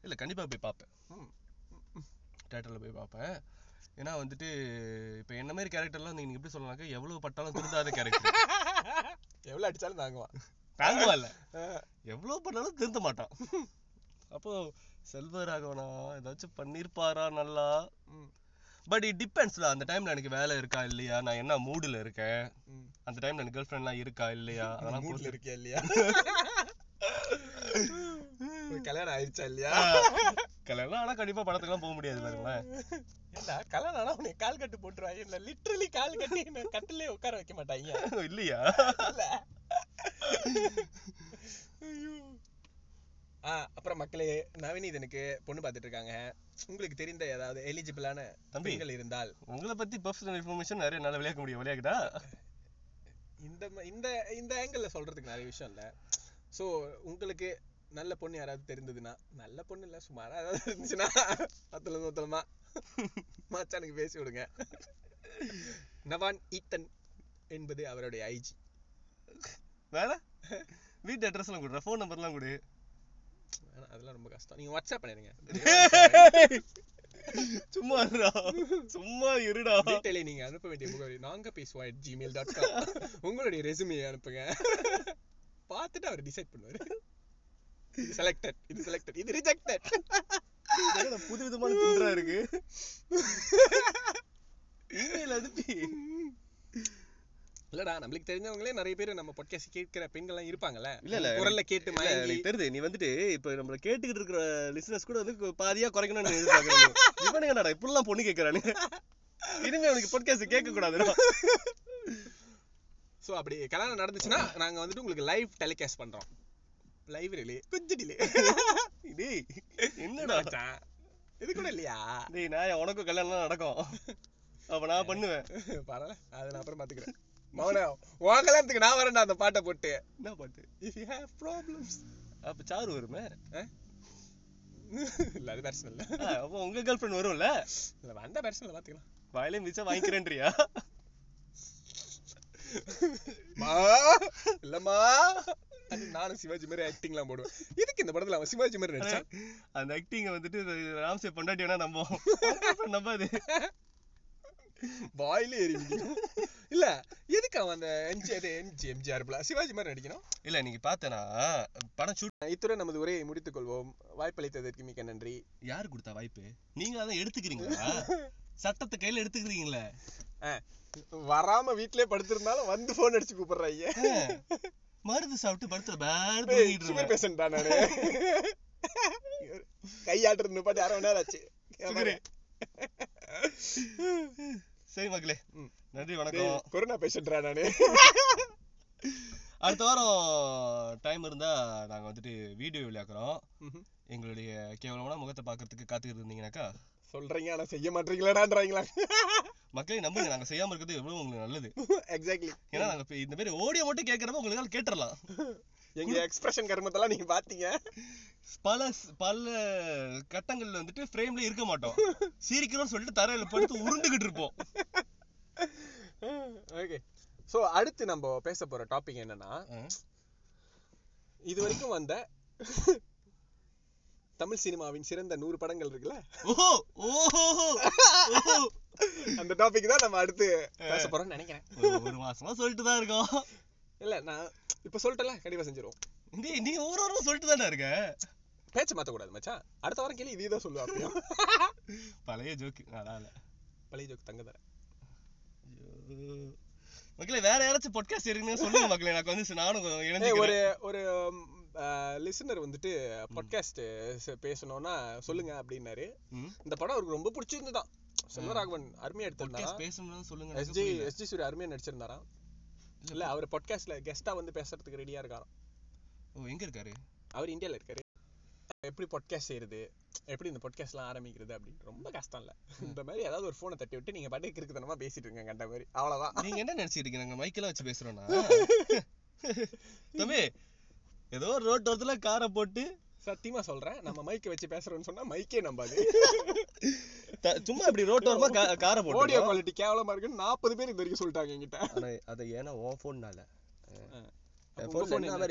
இல்ல கண்டிப்பா போய் பார்ப்பேன், தியேட்டர்ல போய் பார்ப்பேன். ஏன்னா வந்துட்டு இப்ப என்ன மாதிரி கேரக்டர்லாம் நீங்க எப்படி சொல்லலாம்க்கா, எவ்வளவு பட்டாலும் திருந்தாத கேரக்டர், எவ்வளவு அடிச்சாலும் தாங்குவான், தாங்குவா இல்ல எவ்வளவு பண்ணாலும் திருந்த மாட்டான். அப்போ செல்வராகவனா ஏதாச்சும் பண்ணிருப்பாரா நல்லா. பட் இட் டிபெண்ட்ஸ்ல அந்த டைம்ல எனக்கு வேலை இருக்கா இல்லையா, நான் என்ன மூடுல இருக்கேன், அந்த டைம்ல எனக்கு கேர்ள் ஃப்ரெண்ட்லாம் இருக்கா இல்லையா, அதெல்லாம் மூடுல இருக்கா இல்லையா, கல்யாணம் ஆயிடுச்சா இல்லையா. கல்யாணம் ஆனா கண்டிப்பா படத்துக்கு எல்லாம் போக முடியாது பாருங்களேன். என்ன கல்யாணம் ஆனா உனக்கு கால் கட்டு போட்டுருவாங்க, லிட்டரலி கால் கட்டி கட்டிலே உட்கார வைக்க மாட்டாங்க இல்லையா. ஆஹ் அப்புறம் மக்களே, நவீனிதனுக்கு பொண்ணு பாத்துட்டு இருக்காங்க. உங்களுக்கு தெரிந்த ஏதாவது எலிஜிபிளான தம்பிகள் இருந்தால் உங்களை பத்தி பர்சனல் இன்ஃபர்மேஷன் நிறைய நல்லா விளையாட முடியும். விளையாடுதா இந்த இந்த இந்த ஆங்கிள் சொல்றதுக்கு நிறைய விஷயம் இல்ல. சோ உங்களுக்கு நல்ல பொண்ணு யாராவது தெரிந்ததுன்னா, நல்ல பொண்ணு இல்ல சுமாரா ஏதாவது இருந்துச்சுன்னா ஒத்தல ஒத்தலமா மாச்சானுக்கு பேசி விடுங்க. நவான் ஈத்தன் என்பது அவருடைய ஐஜி. வேற வீட்டு அட்ரஸ் எல்லாம் கூட, போன் நம்பர் எல்லாம் கூட, அதெல்லாம் ரொம்ப கஷ்டம். நீங்க வாட்ஸ்அப் பண்ணிருங்க. சும்மா சும்மா இருடா. டீடைலை நீங்க அனுப்ப வேண்டிய முகவரி நாங்க பேசுவோம் at gmail dot com. உங்களுடைய ரெஸ்யூமே அனுப்புங்க, பார்த்துட்டு அவர் டிசைட் பண்ணுவாரு. இது செலக்டட், இது செலக்டட், இது ரிஜெக்டட். என்ன புது விதமான தின்றா இருக்கு. இமெயில் அனுப்பி இல்லடா, நம்மளுக்கு தெரிஞ்சவங்களே நிறைய பேர் நம்ம பொட்காஸ்ட் கேட்கிற பெண்கள்லாம் இருப்பாங்கல்ல. இல்ல இல்ல குரல்ல கேட்டு மயங்கி தெரியுது. நீ வந்துட்டு இப்ப நம்மள கேட்டுக்கிட்டு இருக்கிற லிசனர்ஸ் கூட வந்து பாதியா குறைக்கணும்னு எதிர்பார்க்கறீங்க. இவனுக்கு என்னடா இப்படி எல்லாம் பொண்ணு கேக்குறானு, இனிமே அவனுக்கு பொட்காஸ்ட் கேட்க கூடாதுடா. சோ அப்படி கல்யாணம் நடந்துச்சுன்னா நாங்க வந்துட்டு உங்களுக்கு லைவ் டெலிகாஸ்ட் பண்றோம். லைவ் ரிலே கொஞ்சம் டிலே. டேய் என்னடா இது கூட இல்லையா? டேய் நான் உனக்கு கல்யாணம் நடக்கும் அப்ப நான் பண்ணுவேன். பரவாயில்ல அதை நான் அப்புறம் பாத்துக்கிறேன். மௌன உங்களாத்துக்கு நான் வரேன்டா அந்த பாட்டை போட்டு. என்ன பாட்டு? if you have problems. அப்ப சாரு வருமே இல்ல? அது பர்சனல் இல்ல. அப்ப உங்க கேர்ள் ஃப்ரெண்ட் வரும்ல? இல்ல வந்த பர்சனல் பாத்துக்கலாம். வாயிலே மிச்ச வாங்கிக்கிறேன்றியா? மா இல்லம்மா நானும் சிவாஜி மாதிரி ஆக்டிங்லாம் போடுவேன். இதுக்கு இந்த படத்துல அவன் சிவாஜி மாதிரி நடிச்சான். அந்த ஆக்டிங்கை வந்துட்டு ராம்சே பொண்டாட்டி வேணா நம்புவோம், நம்பாது வாயிலே எரிஞ்சிடும் இல்ல. எதுக்கு அவன் அந்த எம்ஜி எம்ஜிஆர் சிவாஜி மாதிரி நடிக்கணும் இல்ல? நீங்க பாத்தனா படம் சூட். இத்துடன் நமது உரையை முடித்துக் கொள்வோம். வாய்ப்பளித்ததற்கு மிக்க நன்றி. யாரு கொடுத்தா வாய்ப்பு? நீங்க அதான் எடுத்துக்கிறீங்களா? சட்டத்தை கையில எடுத்துக்கிறீங்களா? வராம வீட்லயே படுத்திருந்தாலும் வந்து போன் அடிச்சு கூப்பிடுறாங்க. மருந்து சாப்பிட்டு படுத்துற பேஷண்ட் தான் நானு. கையாட்டு பாட்டு அரை மணி நேரம் ஆச்சு. சரி மக்களே நன்றி வணக்கம். கொரோனா பேஷண்டா நானு. அடுத்த வாரம் டைம் இருந்தா நாங்க வந்துட்டு வீடியோ விளையாக்குறோம். எங்களுடைய கேவலமான முகத்தை பாக்குறதுக்கு காத்துக்கிட்டு இருந்தீங்கன்னாக்கா சொல்றீங்க ஆனா செய்ய மாட்டீங்களாடான்றாங்களா? மக்களே நம்புங்க, நாங்க செய்யாம இருக்கிறது எவ்வளவு உங்களுக்கு நல்லது. எக்ஸாக்ட்லி. ஏன்னா நாங்க இந்த மாதிரி ஓடியோ மட்டும் கேட்கறப்ப உங்களுக்கு கேட்டுறலாம். எங்க எக்ஸ்பிரஷன் கர்மத்தெல்லாம் நீங்க பாத்தீங்க. பல பல கட்டங்கள்ல வந்துட்டு ஃப்ரேம்ல இருக்க மாட்டோம், சீரிக்கிறோம் சொல்லிட்டு தரையில படுத்து உருண்டுகிட்டு இருப்போம். ஓகே சோ அடுத்து நம்ம பேச போற டாபிக் என்னன்னா, இது வரைக்கும் வந்த தமிழ் சினிமாவின் சிறந்த நூறு படங்கள் இருக்குல்ல, அந்த டாபிக் தான் நம்ம அடுத்து பேச போறோம்னு நினைக்கிறேன். ஒரு மாசமா சொல்லிட்டு தான் இருக்கோம். இல்ல நான் இப்ப சொல்லிட்டல, கண்டிப்பா செஞ்சிருவோம். நீ ஒரு வாரமா சொல்லிட்டு தானே இருக்க. பேச்ச மாத்த கூடாது மச்சான். அடுத்த வாரம் கேள்வி இதேதான் சொல்லுவாங்க. பழைய ஜோக்கு, பழைய ஜோக்கு தங்க தர. மக்களே வேற யாராச்சும் பாட்காஸ்ட் இருக்குன்னு சொல்லுங்க மக்களே. எனக்கு வந்து நானும் ஒரு ஒரு லிசனர் வந்துட்டு பாட்காஸ்ட் பேசணும்னா சொல்லுங்க அப்படின்னாரு. இந்த படம் அவருக்கு ரொம்ப பிடிச்சிருந்துதான். செல்வராகவன் அருமையா எடுத்திருந்தாராம். S J S J Suriya அருமையா நடிச்சிருந்தாராம். இல்ல அவர் பாட்காஸ்ட்ல கெஸ்டா வந்து பேசுறதுக்கு ரெடியா இருக்காராம். எங்க இருக்காரு அவர்? இந்தியால இருக்காரு. எப்படி பாட்காஸ்ட் செய்யறது, எப்படி இந்த பாட்காஸ்ட்லாம் ஆரம்பிக்கிறது அப்படின்னு ரொம்ப கஷ்டம் இல்லை. இந்த மாதிரி ஏதாவது ஒரு ஃபோனை தட்டி விட்டு நீங்கள் பாட்டுக்கு இருக்குதனமா பேசிட்டு இருக்கீங்க கண்ட மாதிரி, அவ்வளோதான். நீங்கள் என்ன நினச்சிட்டு இருக்கீங்க நாங்கள் மைக்கெல்லாம் வச்சு பேசுகிறோன்னா? தம்பி ஏதோ ஒரு ரோட் ஓரத்தில் காரை போட்டு சத்தியமாக சொல்கிறேன், நம்ம மைக்கை வச்சு பேசுகிறோன்னு சொன்னால் மைக்கே நம்பாது. சும்மா இப்படி ரோட் ஓரமாக காரை போட்டு ஆடியோ குவாலிட்டி கேவலமாக இருக்குன்னு நாற்பது பேர் இது வரைக்கும் சொல்லிட்டாங்க என்கிட்ட. அதை ஏன்னா ஓ ஃபோன்னால எங்களுடைய